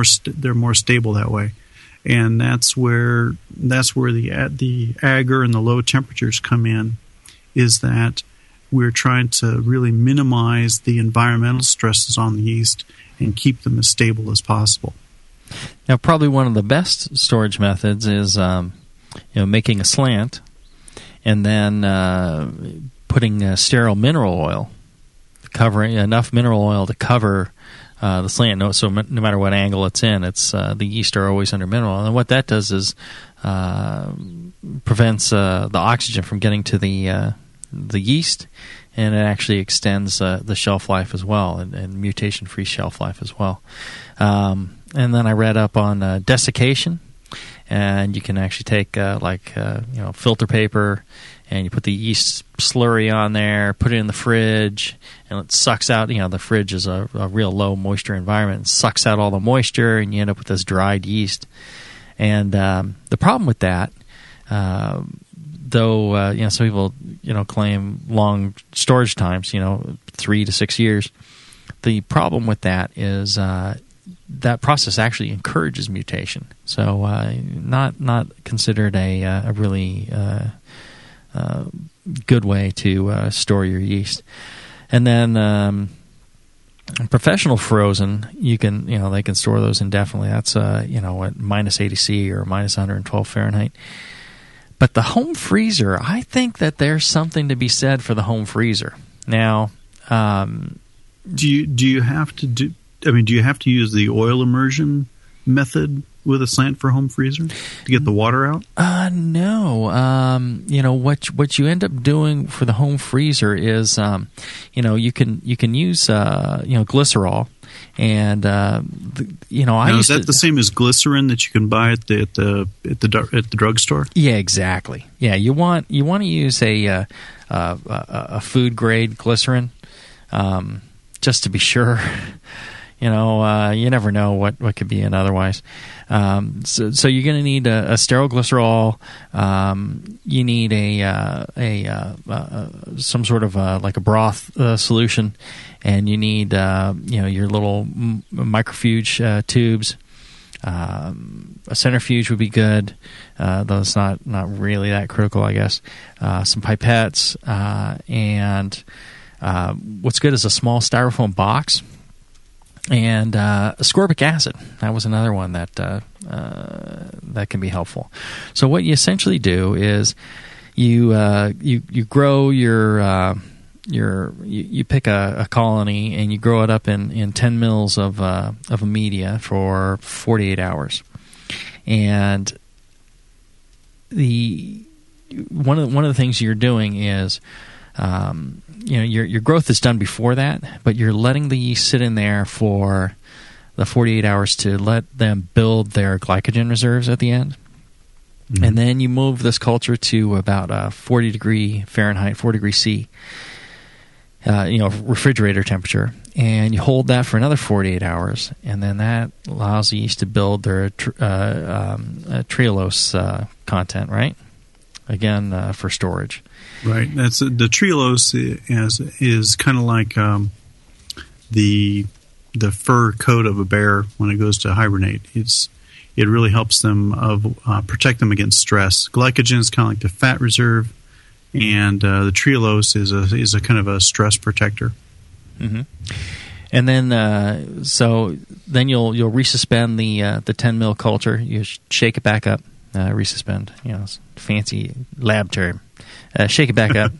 they're more stable that way, and that's where the agar and the low temperatures come in. Is that we're trying to really minimize the environmental stresses on the yeast and keep them as stable as possible. Now, probably one of the best storage methods is making a slant and then putting sterile mineral oil, covering enough mineral oil to cover the slant, so no matter what angle it's in, it's the yeast are always under mineral oil. And what that does is prevents the oxygen from getting to the yeast, and it actually extends the shelf life as well, and mutation-free shelf life as well. And then I read up on desiccation, and you can actually take filter paper, and you put the yeast slurry on there, put it in the fridge, and it sucks out. You know, the fridge is a real low moisture environment. It sucks out all the moisture, and you end up with this dried yeast. And the problem with that, some people, you know, claim long storage times, you know, 3 to 6 years. The problem with that is that process actually encourages mutation. So not considered a really good way to store your yeast. And then professional frozen, you can, you know, they can store those indefinitely. That's at minus 80°C or minus 112 Fahrenheit. But the home freezer, I think that there's something to be said for the home freezer. Now, do you have to use the oil immersion method with a slant for home freezer to get the water out? No. What you end up doing for the home freezer is, you can use glycerol, and is that the same as glycerin that you can buy at the drugstore? Yeah, exactly. Yeah, you want to use a food grade glycerin, just to be sure. You know, you never know what could be in otherwise. So you're going to need a sterile glycerol. You need some sort of like a broth solution, and you need your little microfuge tubes. A centrifuge would be good, though it's not really that critical, I guess. Some pipettes, and what's good is a small styrofoam box. And ascorbic acid, that was another one that that can be helpful. So what you essentially do is you grow your pick a colony, and you grow it up in 10 mils of a media for 48 hours. And one of the things you're doing is your growth is done before that, but you're letting the yeast sit in there for the 48 hours to let them build their glycogen reserves at the end. Mm-hmm. And then you move this culture to about 40 degrees Fahrenheit, 4 degrees C, refrigerator temperature, and you hold that for another 48 hours, and then that allows the yeast to build their trehalose content, right? again, for storage. Right. That's the trehalose is kind of like the fur coat of a bear when it goes to hibernate. It really helps them protect them against stress. Glycogen is kind of like the fat reserve, and the trehalose is a kind of a stress protector. Mm-hmm. And then, so then you'll resuspend the 10 mil culture. You shake it back up, resuspend. You know, it's a fancy lab term. Shake it back up,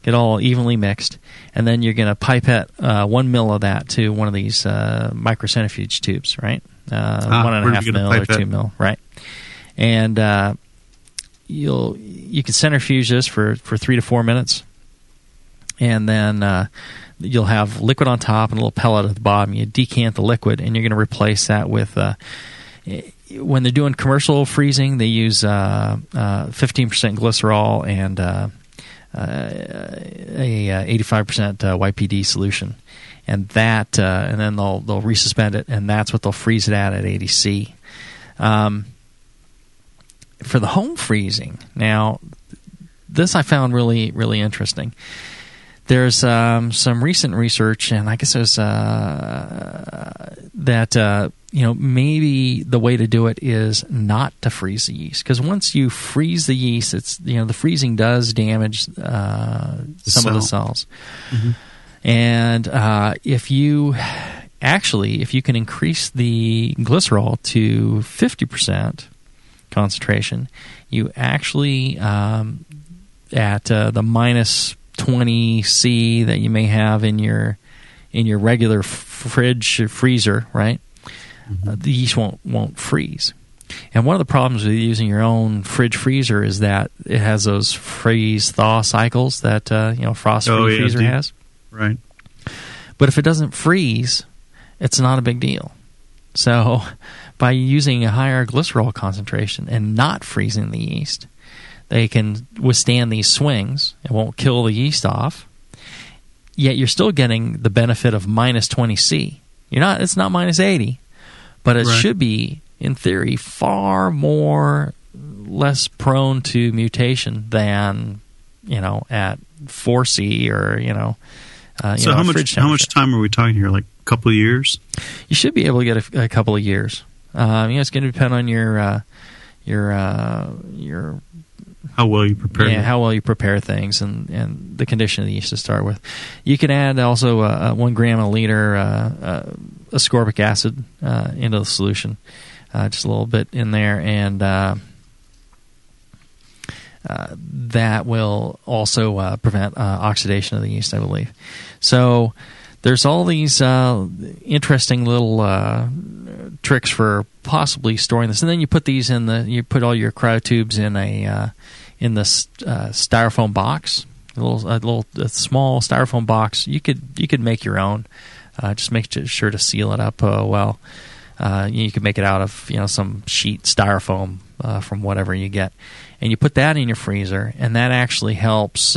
get all evenly mixed, and then you're going to pipette 1 mil of that to one of these microcentrifuge tubes, right? 1.5 mil or 2 mil, right? And you can centrifuge this for 3 to 4 minutes, and then you'll have liquid on top and a little pellet at the bottom. You decant the liquid, and you're going to replace that with when they're doing commercial freezing, they use 15% glycerol and a 85% YPD solution, and that and then they'll resuspend it, and that's what they'll freeze it at 80°C. For the home freezing, now this I found really, really interesting. There's some recent research, and I guess it was maybe the way to do it is not to freeze the yeast, because once you freeze the yeast, it's the freezing does damage some of the cells, mm-hmm. and if you can increase the glycerol to 50% concentration, you actually at the minus 20°C that you may have in your regular fridge or freezer, right? Mm-hmm. The yeast won't freeze. And one of the problems with using your own fridge freezer is that it has those freeze thaw cycles that frost free freezer has. Right. But if it doesn't freeze, it's not a big deal. So by using a higher glycerol concentration and not freezing the yeast, they can withstand these swings. It won't kill the yeast off. Yet you're still getting the benefit of minus 20°C. It's not minus 80, but it should be, in theory, far less prone to mutation than, at 4°C or, So how much time are we talking here? Like a couple of years? You should be able to get a couple of years. It's going to depend on your how well you prepare. Yeah, how well you prepare things and the condition of the yeast to start with. You can add also 1 gram a liter ascorbic acid into the solution, just a little bit in there, and that will also prevent oxidation of the yeast, I believe. So there's all these interesting little tricks for possibly storing this, and then you put these you put all your cryotubes in this styrofoam box, a small styrofoam box. You could make your own. Just make sure to seal it up well. You could make it out of some sheet styrofoam from whatever you get, and you put that in your freezer, and that actually helps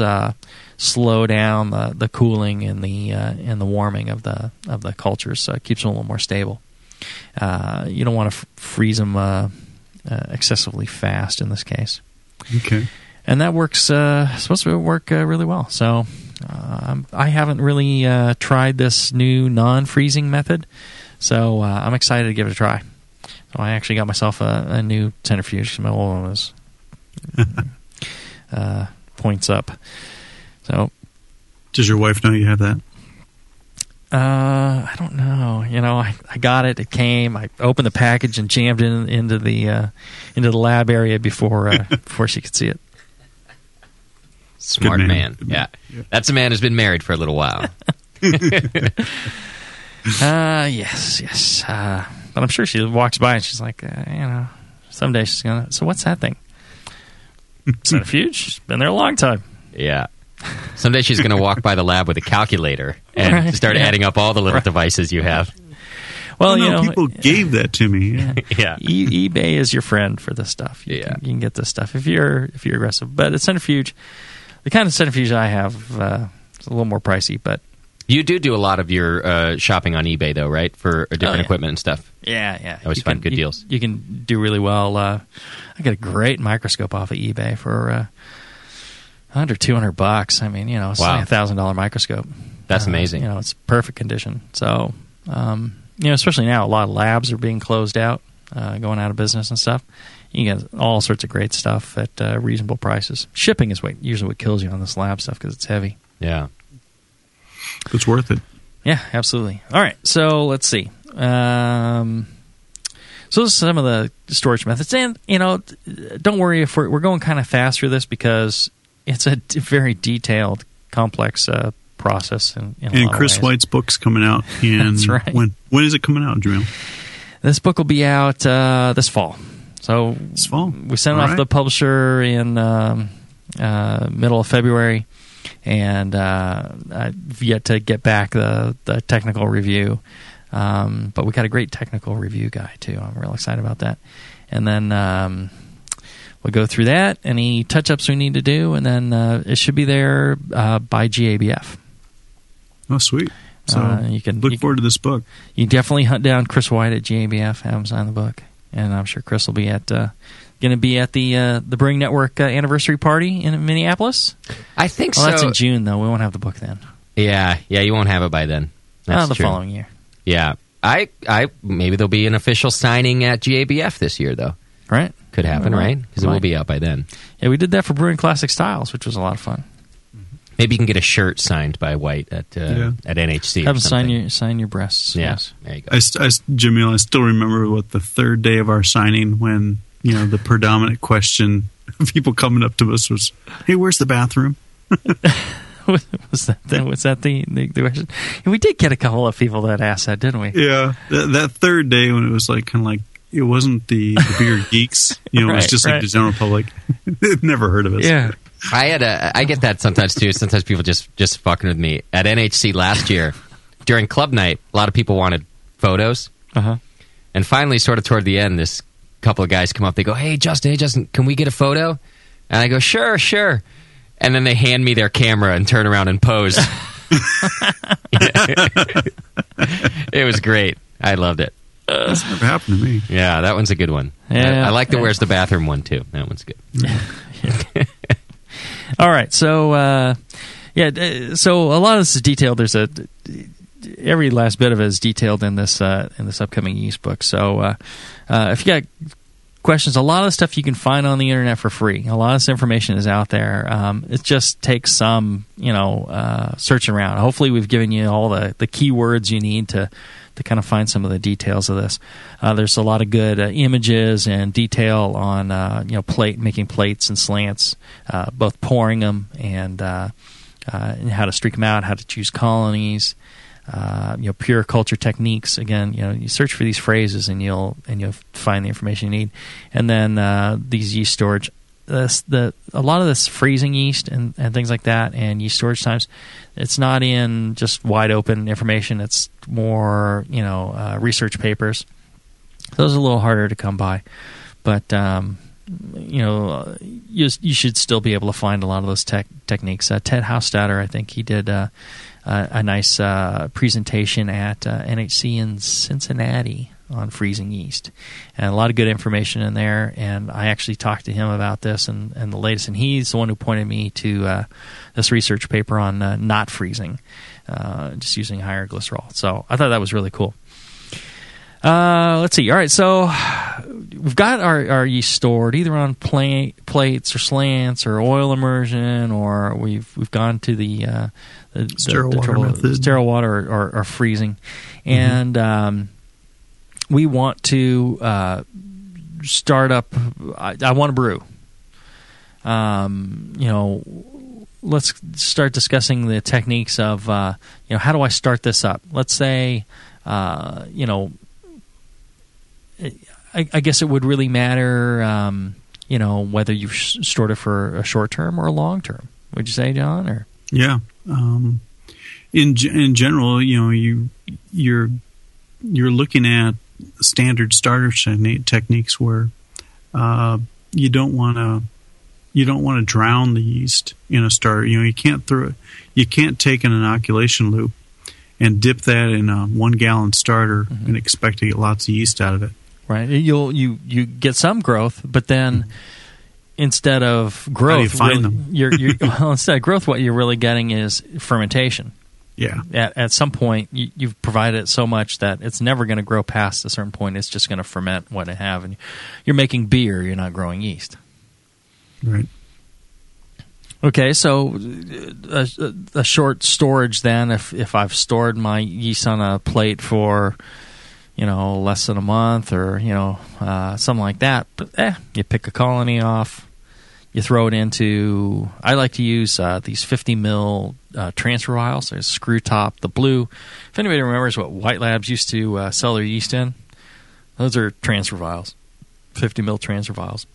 slow down the cooling and the warming of the cultures. So it keeps them a little more stable. You don't want to freeze them excessively fast in this case. Okay. And that works, supposed to work really well. So I haven't really tried this new non-freezing method, so I'm excited to give it a try. So I actually got myself a new centrifuge because my old one was points up. So, does your wife know you have that? I don't know. I got it. It came. I opened the package and jammed it into the lab area before she could see it. Smart man. Yeah, that's a man who's been married for a little while. Yes. But I'm sure she walks by and she's like, someday she's gonna. So what's that thing? Centrifuge. It's been there a long time. Yeah. Someday she's going to walk by the lab with a calculator and start adding up all the little devices you have. Well, people gave that to me. Yeah. eBay is your friend for this stuff. You can get this stuff if you're aggressive. But a centrifuge, the kind of centrifuge I have, is a little more pricey, but You do a lot of your shopping on eBay, though, right? For different equipment and stuff. Yeah, yeah. Always find good deals. You can do really well. I got a great microscope off of eBay for under $200. I mean, you know, it's like a $1,000 microscope. That's amazing. You know, it's perfect condition. So, you know, especially now, a lot of labs are being closed out, going out of business and stuff. You get all sorts of great stuff at reasonable prices. Shipping is usually what kills you on this lab stuff because it's heavy. Yeah. It's worth it. Yeah, absolutely. All right, so let's see. So this is some of the storage methods. And, you know, don't worry if we're going kind of fast through this because it's a very detailed, complex process. And Chris White's book's coming out. And that's right. When is it coming out, Jamil? This book will be out this fall. So this fall. We sent it off to the publisher in middle of February. And I've yet to get back the technical review. But we got a great technical review guy, too. I'm real excited about that. And then we'll go through that, any touch-ups we need to do, and then it should be there by GABF. Oh, sweet. So you can look forward to this book. You definitely hunt down Chris White at GABF, have him sign the book. And I'm sure Chris will be going to be at the Brewing Network anniversary party in Minneapolis? I think so. That's in June, though. We won't have the book then. Yeah, you won't have it by then. That's the following year. Yeah. I maybe there'll be an official signing at GABF this year, though. Right. Could happen, right? Because it will be out by then. Yeah, we did that for Brewing Classic Styles, which was a lot of fun. Maybe you can get a shirt signed by White at NHC. Have them sign your breasts. Yeah. Yes. There you go. Jamil, I still remember the third day of our signing when... You know, the predominant question of people coming up to us was, "Hey, where's the bathroom?" was that the question? And we did get a couple of people that asked that, didn't we? Yeah, that third day when it was it wasn't the beer geeks, you know, it was just the general public. They'd never heard of us. Yeah, I get that sometimes too. Sometimes people just fucking with me at NHC last year during club night. A lot of people wanted photos, and finally, sort of toward the end, this. Couple of guys come up, they go, hey Justin, can we get a photo? And I go, sure, and then they hand me their camera and turn around and pose. It was great. I loved it. That's never happened to me. Yeah, that one's a good one. Yeah, I like the where's the bathroom one too. That one's good. Yeah. All right, so so a lot of this is detailed. There's every last bit of it is detailed in this upcoming yeast book. So if you got questions, a lot of the stuff you can find on the internet for free. A lot of this information is out there. It just takes some, searching around. Hopefully we've given you all the keywords you need to kind of find some of the details of this. There's a lot of good images and detail on making plates and slants, both pouring them and how to streak them out, how to choose colonies. Pure culture techniques. Again, you search for these phrases and you'll find the information you need. And then these yeast storage, a lot of this freezing yeast and things like that, and yeast storage times. It's not in just wide open information. It's more research papers. Those are a little harder to come by, but you should still be able to find a lot of those techniques. Ted Hausdatter, I think he did. A nice presentation at NHC in Cincinnati on freezing yeast. And a lot of good information in there, and I actually talked to him about this and the latest, and he's the one who pointed me to this research paper on not freezing, just using higher glycerol. So I thought that was really cool. Let's see. All right, so we've got our yeast stored either on plates or slants or oil immersion, or we've gone to the sterile water or freezing, and we want to start up. I want to brew. Let's start discussing the techniques of how do I start this up? Let's say I guess it would really matter, whether you've stored it for a short term or a long term. Would you say, John? Or yeah, in general, you're looking at standard starter techniques where you don't want to drown the yeast in a starter. You can't take an inoculation loop and dip that in a 1 gallon starter and expect to get lots of yeast out of it. Right. You get some growth, but then instead of growth, how do you find them? Instead of growth, what you're really getting is fermentation. Yeah. At some point, you've provided it so much that it's never going to grow past a certain point. It's just going to ferment what it have. And you're making beer. You're not growing yeast. Right. Okay, so a short storage then, if I've stored my yeast on a plate for, less than a month or, something like that. But you pick a colony off. You throw it into, I like to use these 50 mil transfer vials. There's screw top, the blue. If anybody remembers what White Labs used to sell their yeast in, those are transfer vials, 50 mil transfer vials.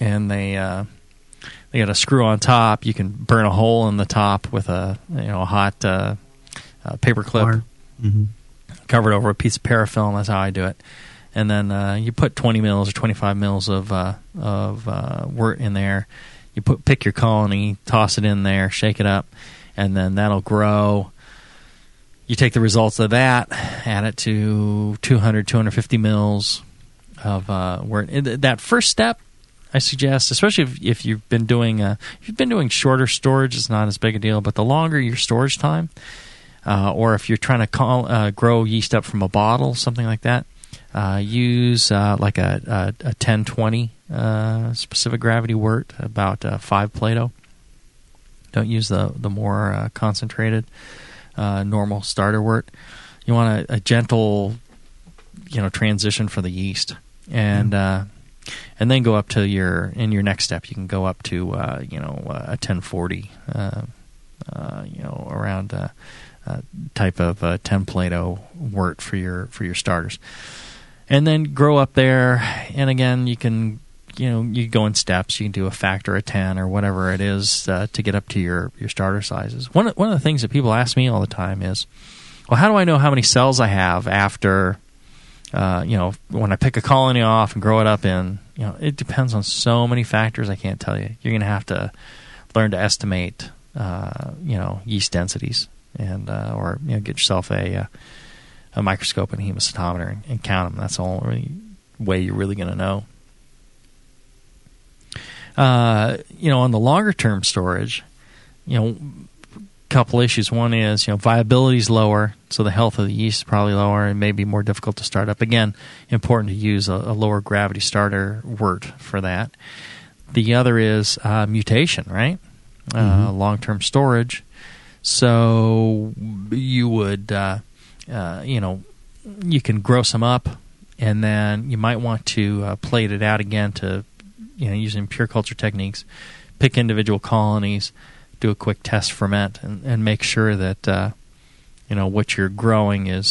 And they got a screw on top. You can burn a hole in the top with a hot paper clip. Covered over a piece of parafilm. That's how I do it. And then you put 20 mils or 25 mils of wort in there. You pick your colony, toss it in there, shake it up, and then that'll grow. You take the results of that, add it to 200, 250 mils of wort. That first step, I suggest, especially if you've been doing shorter storage, it's not as big a deal. But the longer your storage time, or if you're trying to grow yeast up from a bottle, something like that. Use like a 10-20 specific gravity wort, about 5 Plato. Don't use the more concentrated normal starter wort. You want a gentle, transition for the yeast, and then go up to in your next step. You can go up to a 10-40, around type of 10 Plato wort for your starters. And then grow up there, and again, you can, you go in steps. You can do a factor of 10 or whatever it is to get up to your starter sizes. One of the things that people ask me all the time is, well, how do I know how many cells I have after, when I pick a colony off and grow it up in? It depends on so many factors I can't tell you. You're going to have to learn to estimate, yeast densities and or get yourself a microscope and a hemocytometer and count them. That's the only way you're really going to know. On the longer-term storage, a couple issues. One is, viability is lower, so the health of the yeast is probably lower and maybe more difficult to start up. Again, important to use a lower gravity starter wort for that. The other is mutation, right? Long-term storage. So you would... you can grow some up, and then you might want to plate it out again to, using pure culture techniques, pick individual colonies, do a quick test ferment, and make sure that, what you're growing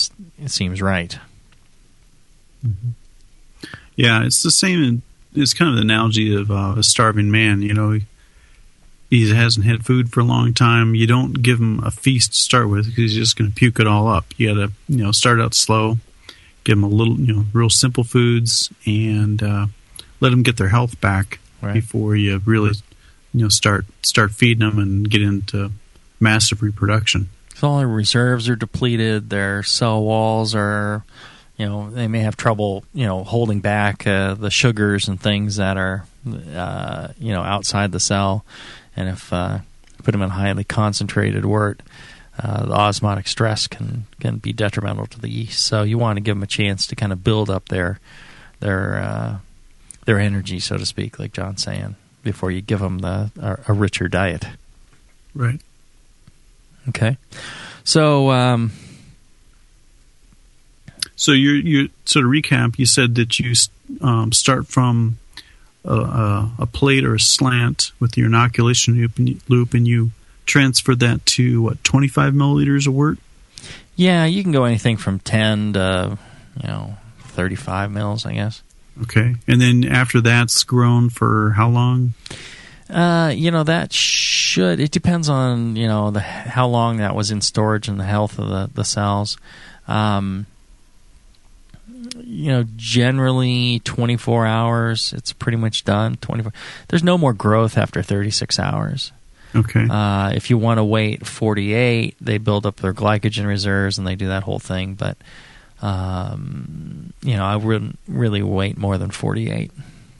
seems right. Yeah, it's the same. It's kind of the analogy of a starving man. He hasn't had food for a long time. You don't give him a feast to start with because he's just going to puke it all up. You got to, start out slow, give him a little, real simple foods, and let them get their health back before you really, start feeding them and get into massive reproduction. So all their reserves are depleted. Their cell walls are, they may have trouble, holding back the sugars and things that are, outside the cell. And if you put them in highly concentrated wort, the osmotic stress can be detrimental to the yeast. So you want to give them a chance to kind of build up their energy, so to speak, like John's saying, before you give them a richer diet. Right. Okay. So. So you so to recap, you said that you start from. A plate or a slant with your inoculation loop, and you transfer that to, 25 milliliters of wort? Yeah, you can go anything from 10 to, 35 mils, I guess. Okay. And then after that's grown for how long? That should... It depends on, how long that was in storage and the health of the cells. Generally 24 hours, it's pretty much done. There's no more growth after 36 hours. Okay. If you want to wait 48, they build up their glycogen reserves and they do that whole thing. But, you know, I wouldn't really wait more than 48.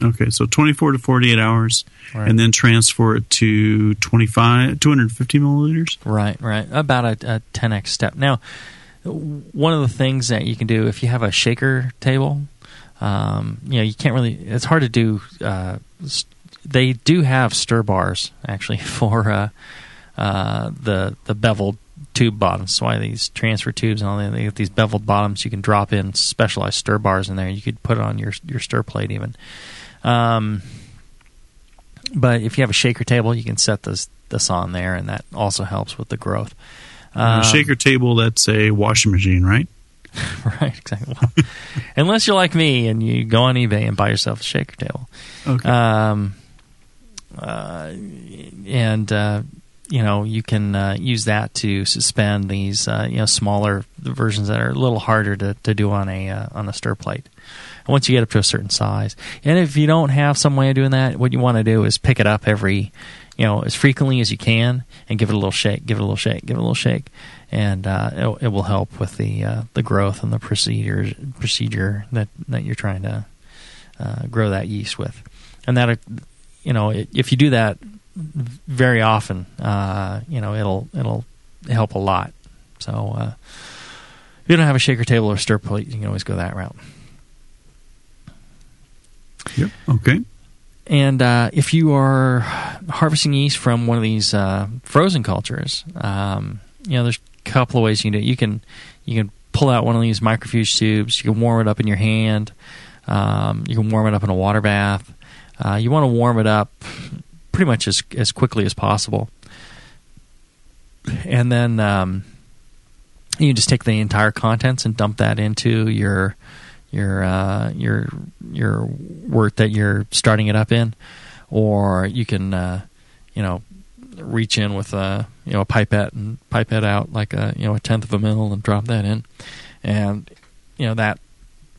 Okay, so 24 to 48 hours, right. And then transfer it to 250 milliliters? Right, right. About a 10x step. Now, one of the things that you can do if you have a shaker table, you know, you can't really, it's hard to do, they do have stir bars, actually, for the beveled tube bottoms. That's why these transfer tubes and all that, they get these beveled bottoms. You can drop in specialized stir bars in there. You could put it on your stir plate even. But if you have a shaker table, you can set this on there, and that also helps with the growth. Shaker table, that's a washing machine, right? Right, exactly. Well, unless you're like me and you go on eBay and buy yourself a shaker table. Okay. You know, you can use that to suspend these, you know, smaller versions that are a little harder to do on a stir plate. And once you get up to a certain size, and if you don't have some way of doing that, what you want to do is pick it up every, you know, as frequently as you can, and give it a little shake, give it a little shake, give it a little shake, and it will help with the growth and the procedure that you're trying to grow that yeast with, and that, you know, if you do that very often, you know, it'll help a lot. So if you don't have a shaker table or stir plate, you can always go that route. Yep. Okay. And if you are harvesting yeast from one of these frozen cultures, you know, there's a couple of ways you can do it. You can pull out one of these microfuge tubes. You can warm it up in your hand. You can warm it up in a water bath. You want to warm it up pretty much as quickly as possible, and then you just take the entire contents and dump that into your wort that you're starting it up in, or you can you know, reach in with a, you know, a pipette and pipette out like a, you know, a tenth of a mil and drop that in, and you know that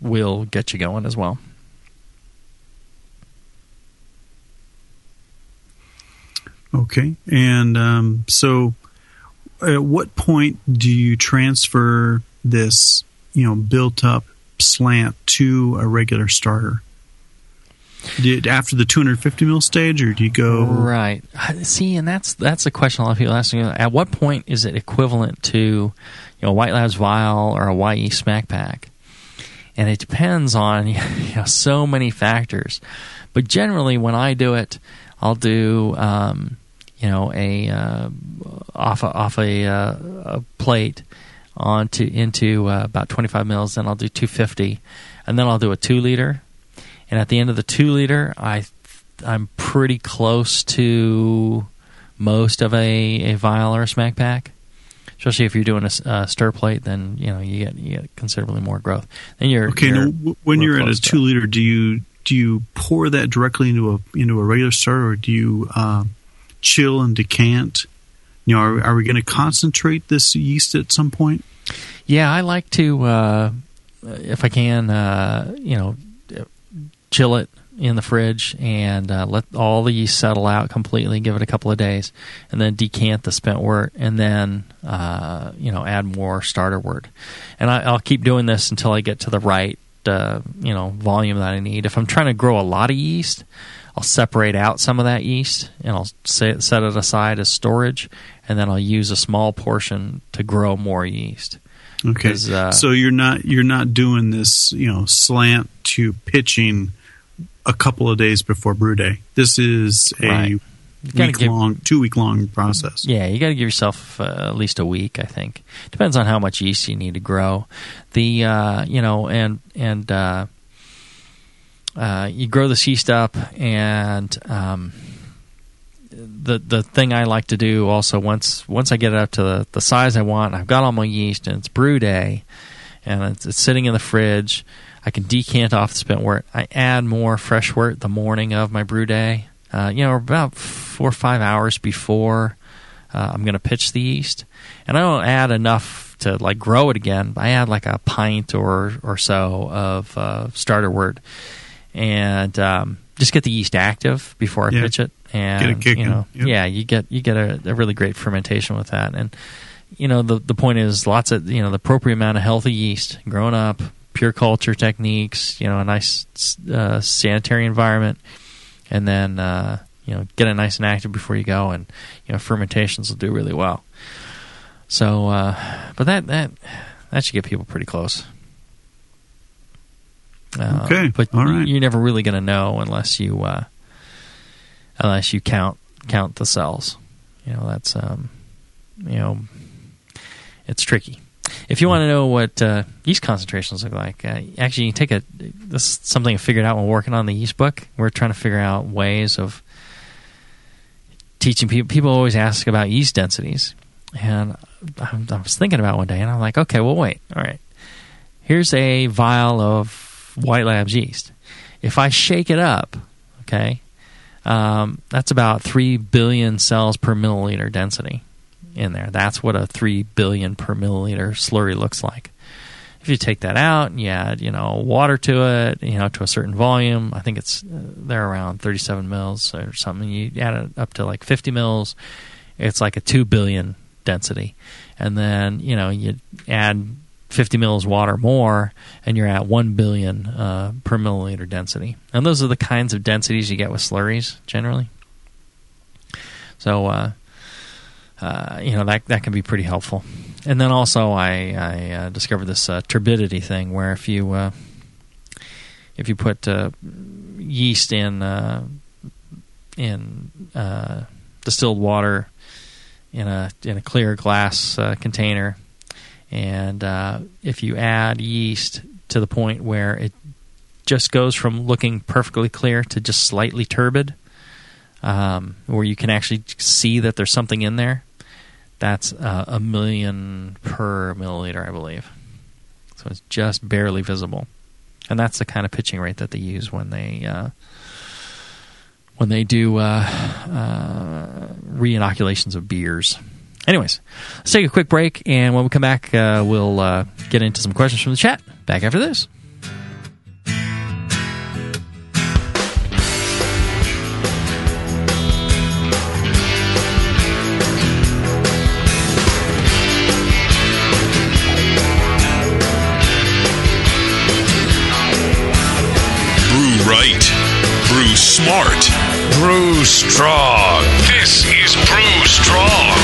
will get you going as well. Okay, and so at what point do you transfer this, you know, built-up slant to a regular starter? After the 250 mil stage, or do you go... Right. See, and that's the question a lot of people ask me. At what point is it equivalent to, you know, a White Labs vial or a Wyeast smack pack? And it depends on, you know, so many factors. But generally, when I do it, I'll do... you know, off a plate into about 25 mils. Then I'll do 250, and then I'll do a 2 liter. And at the end of the 2 liter, I'm pretty close to most of a vial or a smack pack. Especially if you're doing a stir plate, then you know you get considerably more growth. Then you're okay. When you're at a 2 liter, do you pour that directly into a regular starter, or do you chill and decant? You know, are we going to concentrate this yeast at some point? Yeah, I like to, if I can, you know, chill it in the fridge and let all the yeast settle out completely, give it a couple of days, and then decant the spent wort, and then, you know, add more starter wort. And I'll keep doing this until I get to the right, you know, volume that I need. If I'm trying to grow a lot of yeast, I'll separate out some of that yeast, and I'll set it aside as storage, and then I'll use a small portion to grow more yeast. Okay, so you're not doing this, you know, slant to pitching a couple of days before brew day. This is a right. two-week-long process. Yeah, you got to give yourself at least a week, I think. Depends on how much yeast you need to grow. The you know, and you grow this yeast up, and the thing I like to do also once I get it up to the size I want, I've got all my yeast, and it's brew day, and it's sitting in the fridge. I can decant off the spent wort. I add more fresh wort the morning of my brew day, you know, about 4 or 5 hours before I'm going to pitch the yeast. And I don't add enough to like grow it again. I add like a pint or so of starter wort. And just get the yeast active before I pitch it, and get a kick, you know, yep. Yeah, you get a really great fermentation with that. And you know, the point is lots of, you know, the appropriate amount of healthy yeast grown up, pure culture techniques, you know, a nice sanitary environment, and then you know, get it nice and active before you go, and you know, fermentations will do really well. So, but that should get people pretty close. Okay, but all right. You're never really going to know unless you count the cells. You know, that's you know, it's tricky. If you want to know what yeast concentrations look like, actually, you can this is something I figured out when working on the yeast book. We're trying to figure out ways of teaching people. People always ask about yeast densities, and I was thinking about it one day, and I'm like, okay, well, wait, all right. Here's a vial of White Labs yeast. If I shake it up, okay, that's about 3 billion cells per milliliter density in there. That's what a 3 billion per milliliter slurry looks like. If you take that out and you add, you know, water to it, you know, to a certain volume, I think it's they're around 37 mils or something. You add it up to like 50 mils, it's like a 2 billion density. And then, you know, you add 50 mils water more, and you're at 1 billion per milliliter density. And those are the kinds of densities you get with slurries generally. So, you know, that can be pretty helpful. And then also I discovered this turbidity thing, where if you put yeast in distilled water in a clear glass container, and if you add yeast to the point where it just goes from looking perfectly clear to just slightly turbid, where you can actually see that there's something in there, that's 1 million per milliliter, I believe. So it's just barely visible, and that's the kind of pitching rate that they use when they do re-inoculations of beers. Anyways, let's take a quick break, and when we come back, we'll get into some questions from the chat. Back after this. Smart. Brew Strong. This is Brew Strong.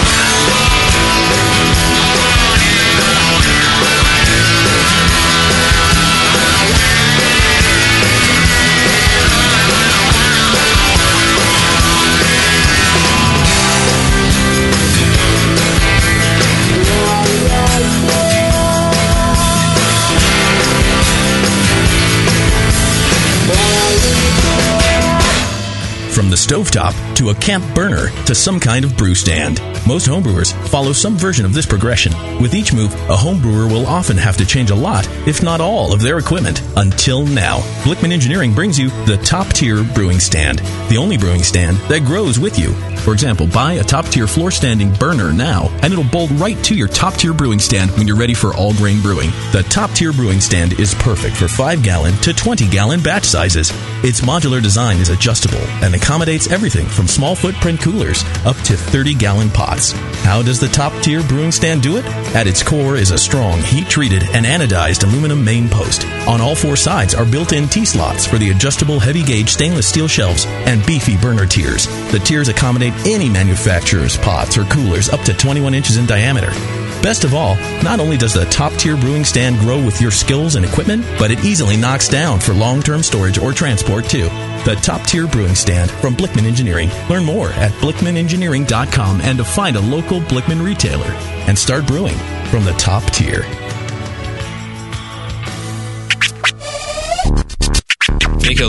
From the stovetop to a camp burner to some kind of brew stand, most homebrewers follow some version of this progression. With each move, a homebrewer will often have to change a lot, if not all, of their equipment. Until now, Blickman Engineering brings you the top-tier brewing stand, the only brewing stand that grows with you. For example, buy a top-tier floor-standing burner now, and it'll bolt right to your top-tier brewing stand when you're ready for all-grain brewing. The top-tier brewing stand is perfect for 5-gallon to 20-gallon batch sizes. Its modular design is adjustable and accommodates everything from small footprint coolers up to 30-gallon pots. How does the top-tier brewing stand do it? At its core is a strong, heat-treated, and anodized aluminum main post. On all four sides are built-in T-slots for the adjustable heavy-gauge stainless steel shelves and beefy burner tiers. The tiers accommodate any manufacturer's pots or coolers up to 21 inches in diameter. Best of all, not only does the top-tier brewing stand grow with your skills and equipment, but it easily knocks down for long-term storage or transport, too. The top-tier brewing stand from Blickman Engineering. Learn more at blickmanengineering.com and to find a local Blickman retailer. And start brewing from the top tier. Nico,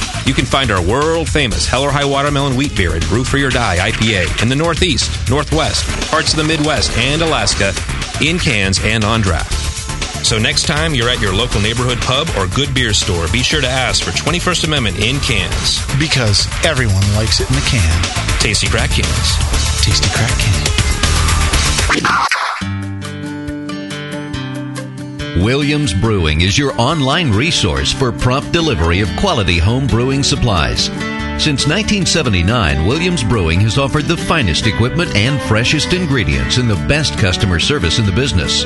You can find our world-famous Hell or High Watermelon Wheat Beer and Brew Free or Die IPA in the Northeast, Northwest, parts of the Midwest, and Alaska in cans and on draft. So next time you're at your local neighborhood pub or good beer store, be sure to ask for 21st Amendment in cans. Because everyone likes it in the can. Tasty Crack Cans. Tasty Crack Cans. Williams Brewing is your online resource for prompt delivery of quality home brewing supplies. Since 1979, Williams Brewing has offered the finest equipment and freshest ingredients and the best customer service in the business.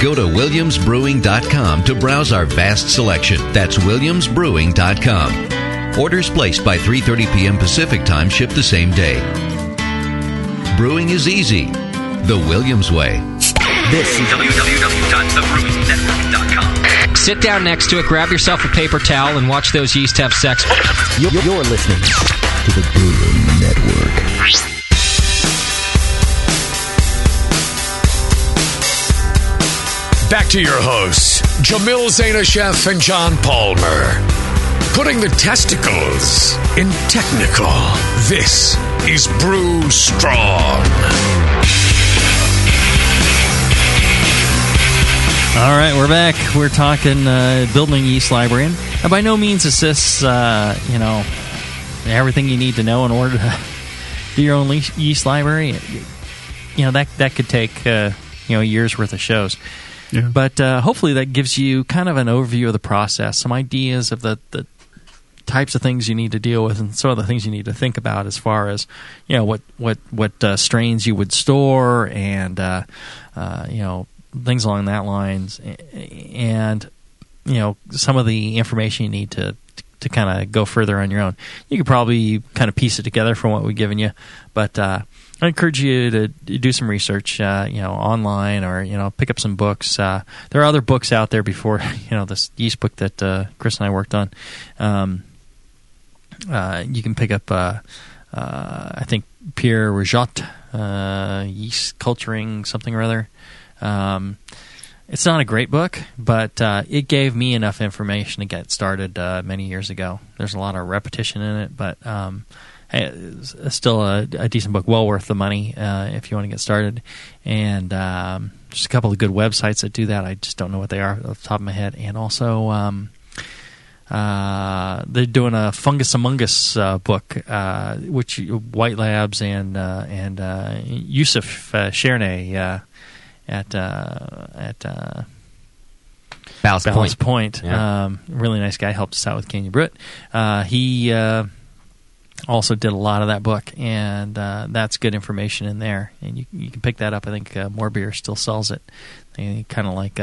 Go to WilliamsBrewing.com to browse our vast selection. That's WilliamsBrewing.com. Orders placed by 3:30 p.m. Pacific Time ship the same day. Brewing is easy. The Williams way. This is www.thebrewingnetwork.com. Sit down next to it, grab yourself a paper towel, and watch those yeast have sex. You're listening to the Brewing Network. Back to your hosts, Jamil Zainasheff and John Palmer. Putting the testicles in technical. This is Brew Strong. All right, we're back. We're talking building yeast library. And by no means is this, everything you need to know in order to do your own yeast library. You know, that could take, years worth of shows. Yeah. But hopefully that gives you kind of an overview of the process, some ideas of the types of things you need to deal with and some of the things you need to think about as far as, what strains you would store and, things along that lines and, some of the information you need to kind of go further on your own. You could probably kind of piece it together from what we've given you, but I encourage you to do some research, online or, pick up some books. There are other books out there before, this yeast book that Chris and I worked on. You can pick up, I think, Pierre Rajot, Yeast Culturing, something or other. It's not a great book, but it gave me enough information to get started many years ago. There's a lot of repetition in it, but... it's still a decent book, well worth the money if you want to get started. And just a couple of good websites that do that. I just don't know what they are off the top of my head. And also, they're doing a Fungus Among Us book, which White Labs and Yusuf Cherney at Ballast Point. Yeah. Really nice guy, helped us out with Can You Brew It. He... also did a lot of that book, and that's good information in there. And you can pick that up. I think More Beer still sells it. They kind of like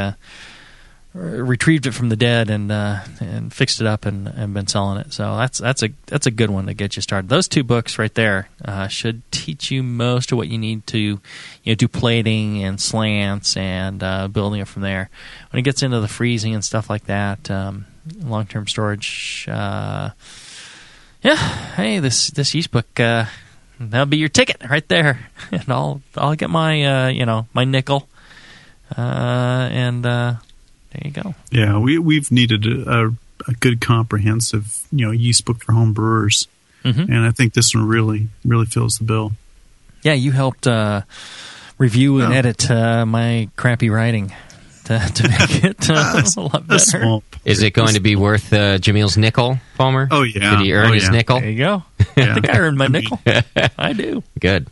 retrieved it from the dead and fixed it up and been selling it. So that's a good one to get you started. Those two books right there should teach you most of what you need to do plating and slants and building it from there. When it gets into the freezing and stuff like that, long-term storage... yeah, hey, this yeast book, that'll be your ticket right there, and I'll get my my nickel, and there you go. Yeah, we've needed a good comprehensive yeast book for home brewers, mm-hmm. and I think this one really fills the bill. Yeah, you helped review and edit my crappy writing. To make it a lot better. Is it going to be worth Jamil's nickel, Palmer? Oh, yeah. Did he earn his nickel? There you go. Yeah. I think I earned my nickel. I do. Good.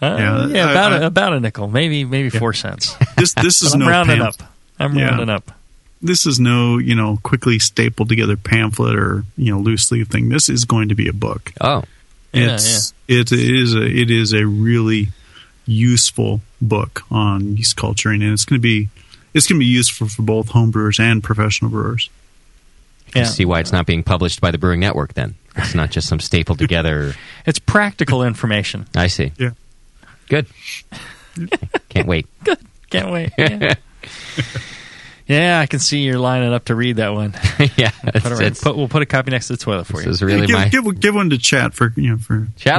About a nickel. Maybe 4 cents. This is rounding up. This is no, quickly stapled together pamphlet or, loose leaf thing. This is going to be a book. Oh. It is a really useful book on yeast culturing, and it's going to be useful for both home brewers and professional brewers. Yeah. I see why it's not being published by the Brewing Network then. It's not just some stapled together. It's practical information. I see. Yeah. Good. Can't wait. Good. Can't wait. Yeah. Yeah, I can see you're lining up to read that one. Yeah, we'll put a copy next to the toilet for you. This is really give one to Chad for Chad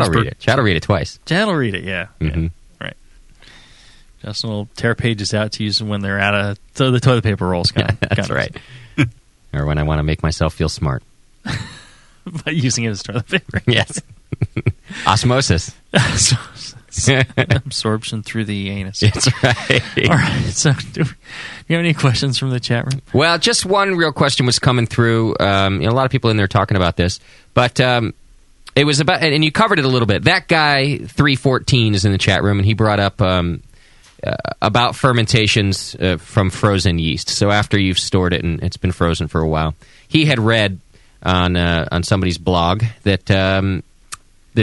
will read it. Chad will read it twice. Chad will read it. Yeah. Mm-hmm. Yeah. Right. Justin will tear pages out to use when they're out of the toilet paper rolls. That's right. Or when I want to make myself feel smart by using it as toilet paper. Yes. Osmosis. Absorption through the anus. That's right. All right. So, do you have any questions from the chat room? Well, just one real question was coming through. A lot of people in there talking about this, but it was about, and you covered it a little bit. That guy 314 is in the chat room, and he brought up about fermentations from frozen yeast. So after you've stored it and it's been frozen for a while, he had read on somebody's blog that the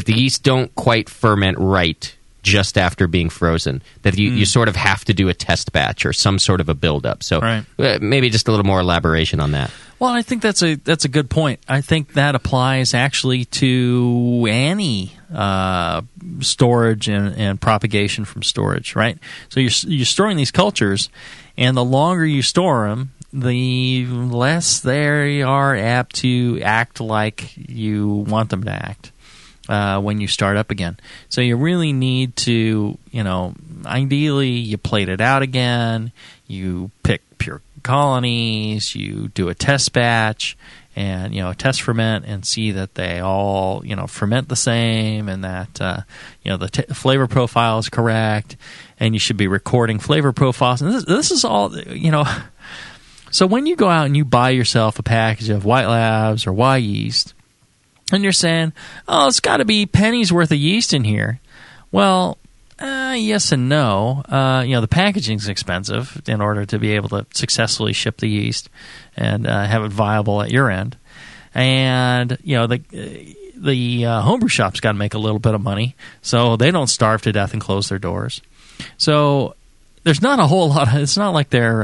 yeast don't quite ferment right just after being frozen, that you sort of have to do a test batch or some sort of a buildup. So maybe just a little more elaboration on that. Well, I think that's a good point. I think that applies actually to any storage and propagation from storage, right? So you're storing these cultures, and the longer you store them, the less they are apt to act like you want them to act. When you start up again. So you really need to, ideally you plate it out again, you pick pure colonies, you do a test batch and, a test ferment and see that they all, ferment the same and that, the flavor profile is correct and you should be recording flavor profiles. And this is all, So when you go out and you buy yourself a package of White Labs or Wyeast, and you're saying, oh, it's got to be pennies worth of yeast in here. Well, yes and no. The packaging's expensive in order to be able to successfully ship the yeast and have it viable at your end. And, the homebrew shop's got to make a little bit of money, so they don't starve to death and close their doors. So there's not a whole lot. It's not like they're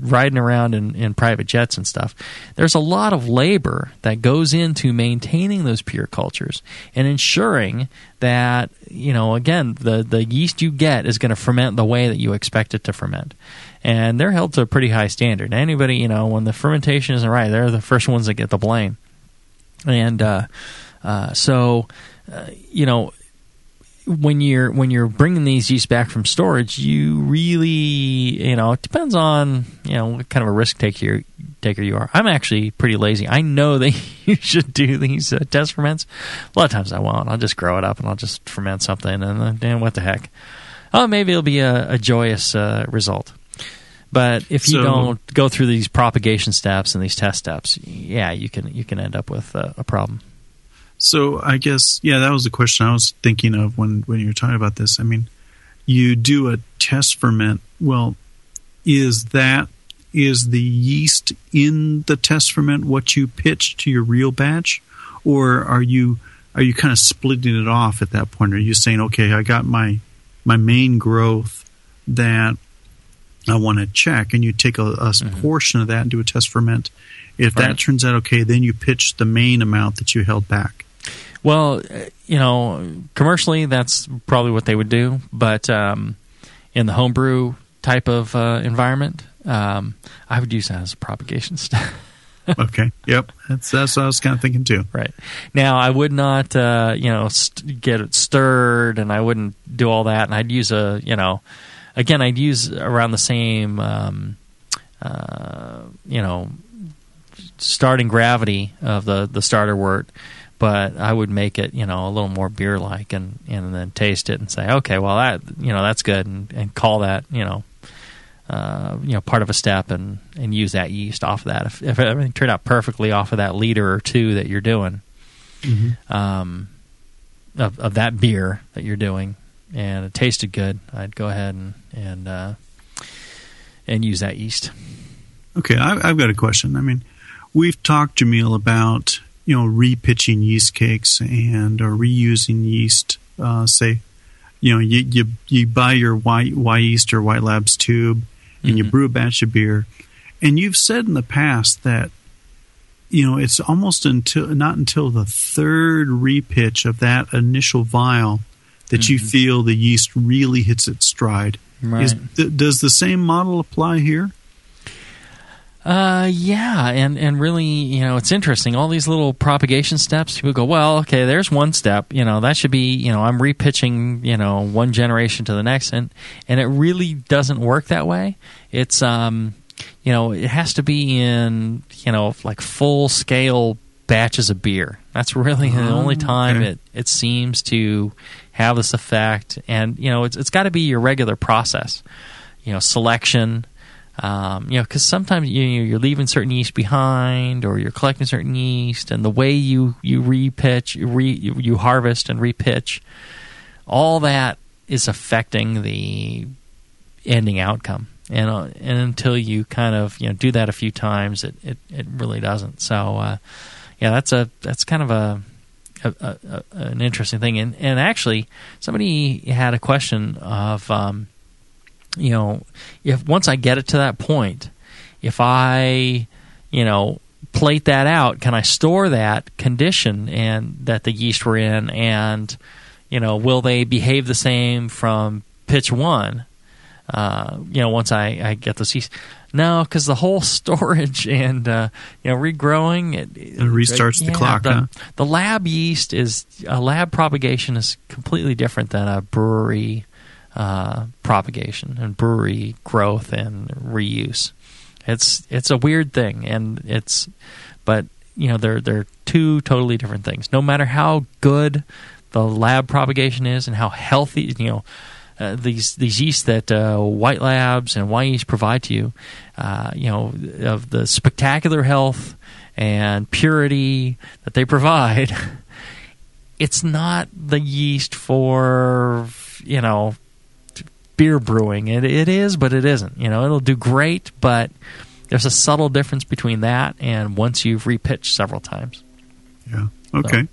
riding around in private jets and stuff. There's a lot of labor that goes into maintaining those pure cultures and ensuring that the yeast you get is going to ferment the way that you expect it to ferment. And they're held to a pretty high standard. Anybody when the fermentation isn't right, they're the first ones that get the blame. And When you're bringing these yeast back from storage, you really, it depends on, what kind of a risk taker you are. I'm actually pretty lazy. I know that you should do these test ferments. A lot of times I won't. I'll just grow it up and I'll just ferment something and then what the heck. Oh, maybe it'll be a joyous result. But if you don't go through these propagation steps and these test steps, yeah, you can end up with a problem. So I guess, that was the question I was thinking of when you were talking about this. I mean, you do a test ferment. Well, is the yeast in the test ferment what you pitch to your real batch? Or are you kind of splitting it off at that point? Are you saying, okay, I got my main growth that I want to check, and you take a portion of that and do a test ferment. If that turns out okay, then you pitch the main amount that you held back. Well, commercially, that's probably what they would do. But in the homebrew type of environment, I would use that as a propagation step. Okay. Yep. That's what I was kind of thinking too. Right. Now, I would not, get it stirred, and I wouldn't do all that. And I'd use I'd use around the same, starting gravity of the starter wort, but I would make it, a little more beer-like and then taste it and say, okay, well, that, that's good, and call that, part of a step and use that yeast off of that. If everything turned out perfectly off of that liter or two that you're doing, of that beer that you're doing, and it tasted good, I'd go ahead and use that yeast. Okay, I've got a question. I mean, we've talked, Jamil, about repitching yeast cakes and or reusing yeast. Say, you buy your Wyeast or White Labs tube, and you brew a batch of beer. And you've said in the past that you know, it's almost not until the third repitch of that initial vial that you feel the yeast really hits its stride. Right. Does the same model apply here? Yeah, and really, you know, it's interesting. All these little propagation steps, people go, well, okay, there's one step. You know, that should be, you know, I'm repitching, you know, one generation to the next. And it really doesn't work that way. It's, you know, it has to be in, you know, like full-scale batches of beer. That's really the only time it seems to have this effect. And, you know, it's got to be your regular process, you know, selection. You know, because sometimes you're leaving certain yeast behind, or you're collecting certain yeast, and the way you harvest and repitch, all that is affecting the ending outcome. And until you kind of, you know, do that a few times, it really doesn't. So yeah, that's kind of an interesting thing. And actually, somebody had a question of. You know, if once I get it to that point, if I, you know, plate that out, can I store that condition and that the yeast were in, and, you know, will they behave the same from pitch one? You know, once I get those yeast, no, because the whole storage and you know, regrowing it restarts the clock. The lab yeast is a lab propagation is completely different than a brewery. Propagation and brewery growth and reuse. It's a weird thing, and but you know, they're two totally different things. No matter how good the lab propagation is and how healthy, you know, these yeasts that White Labs and Wyeast provide to you, you know, of the spectacular health and purity that they provide, it's not the yeast for, you know, beer brewing. It is, but it isn't. You know, it'll do great, but there's a subtle difference between that and once you've repitched several times. Yeah. Okay.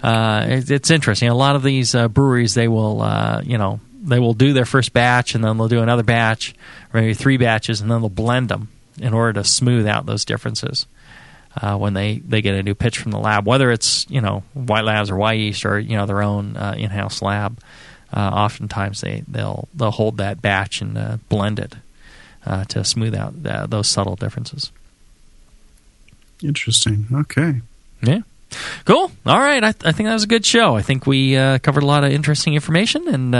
So, it's interesting. A lot of these breweries, they will, you know, they will do their first batch, and then they'll do another batch, or maybe three batches, and then they'll blend them in order to smooth out those differences when they get a new pitch from the lab, whether it's, you know, White Labs or Wyeast or, you know, their own in-house lab. Oftentimes they'll hold that batch and blend it to smooth out those subtle differences. Interesting. Okay. Yeah. Cool. All right. I think that was a good show. I think we covered a lot of interesting information, and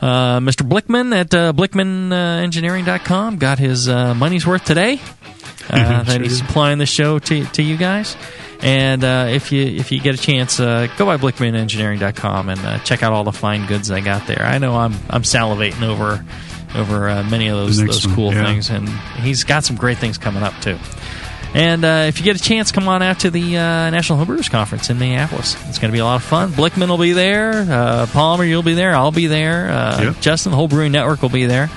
Mr. Blickman at BlickmanEngineering.com got his money's worth today. That he's supplying the show to you guys. And if you get a chance, go by BlickmanEngineering.com and check out all the fine goods they got there. I know I'm salivating over many of those cool things, and he's got some great things coming up too. And if you get a chance, come on out to the National Homebrewers Conference in Minneapolis. It's going to be a lot of fun. Blickman will be there. Palmer, you'll be there. I'll be there. Justin, the whole Brewing Network will be there.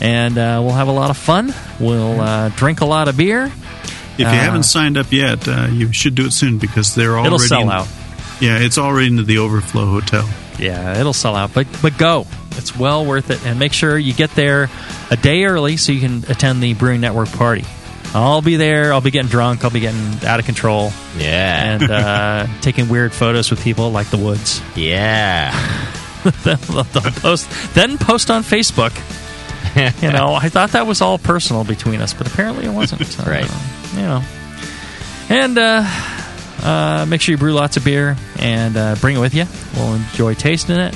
And we'll have a lot of fun. We'll drink a lot of beer. If you haven't signed up yet, you should do it soon, because they're already... It'll sell out. Yeah, it's already into the Overflow Hotel. Yeah, it'll sell out. But go. It's well worth it. And make sure you get there a day early so you can attend the Brewing Network party. I'll be there. I'll be getting drunk. I'll be getting out of control. Yeah. And taking weird photos with people like the Woods. Yeah. Then post on Facebook. You know, I thought that was all personal between us, but apparently it wasn't. So, right. You know. And make sure you brew lots of beer and bring it with you. We'll enjoy tasting it.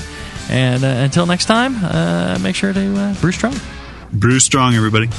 And until next time, make sure to brew strong. Brew strong, everybody.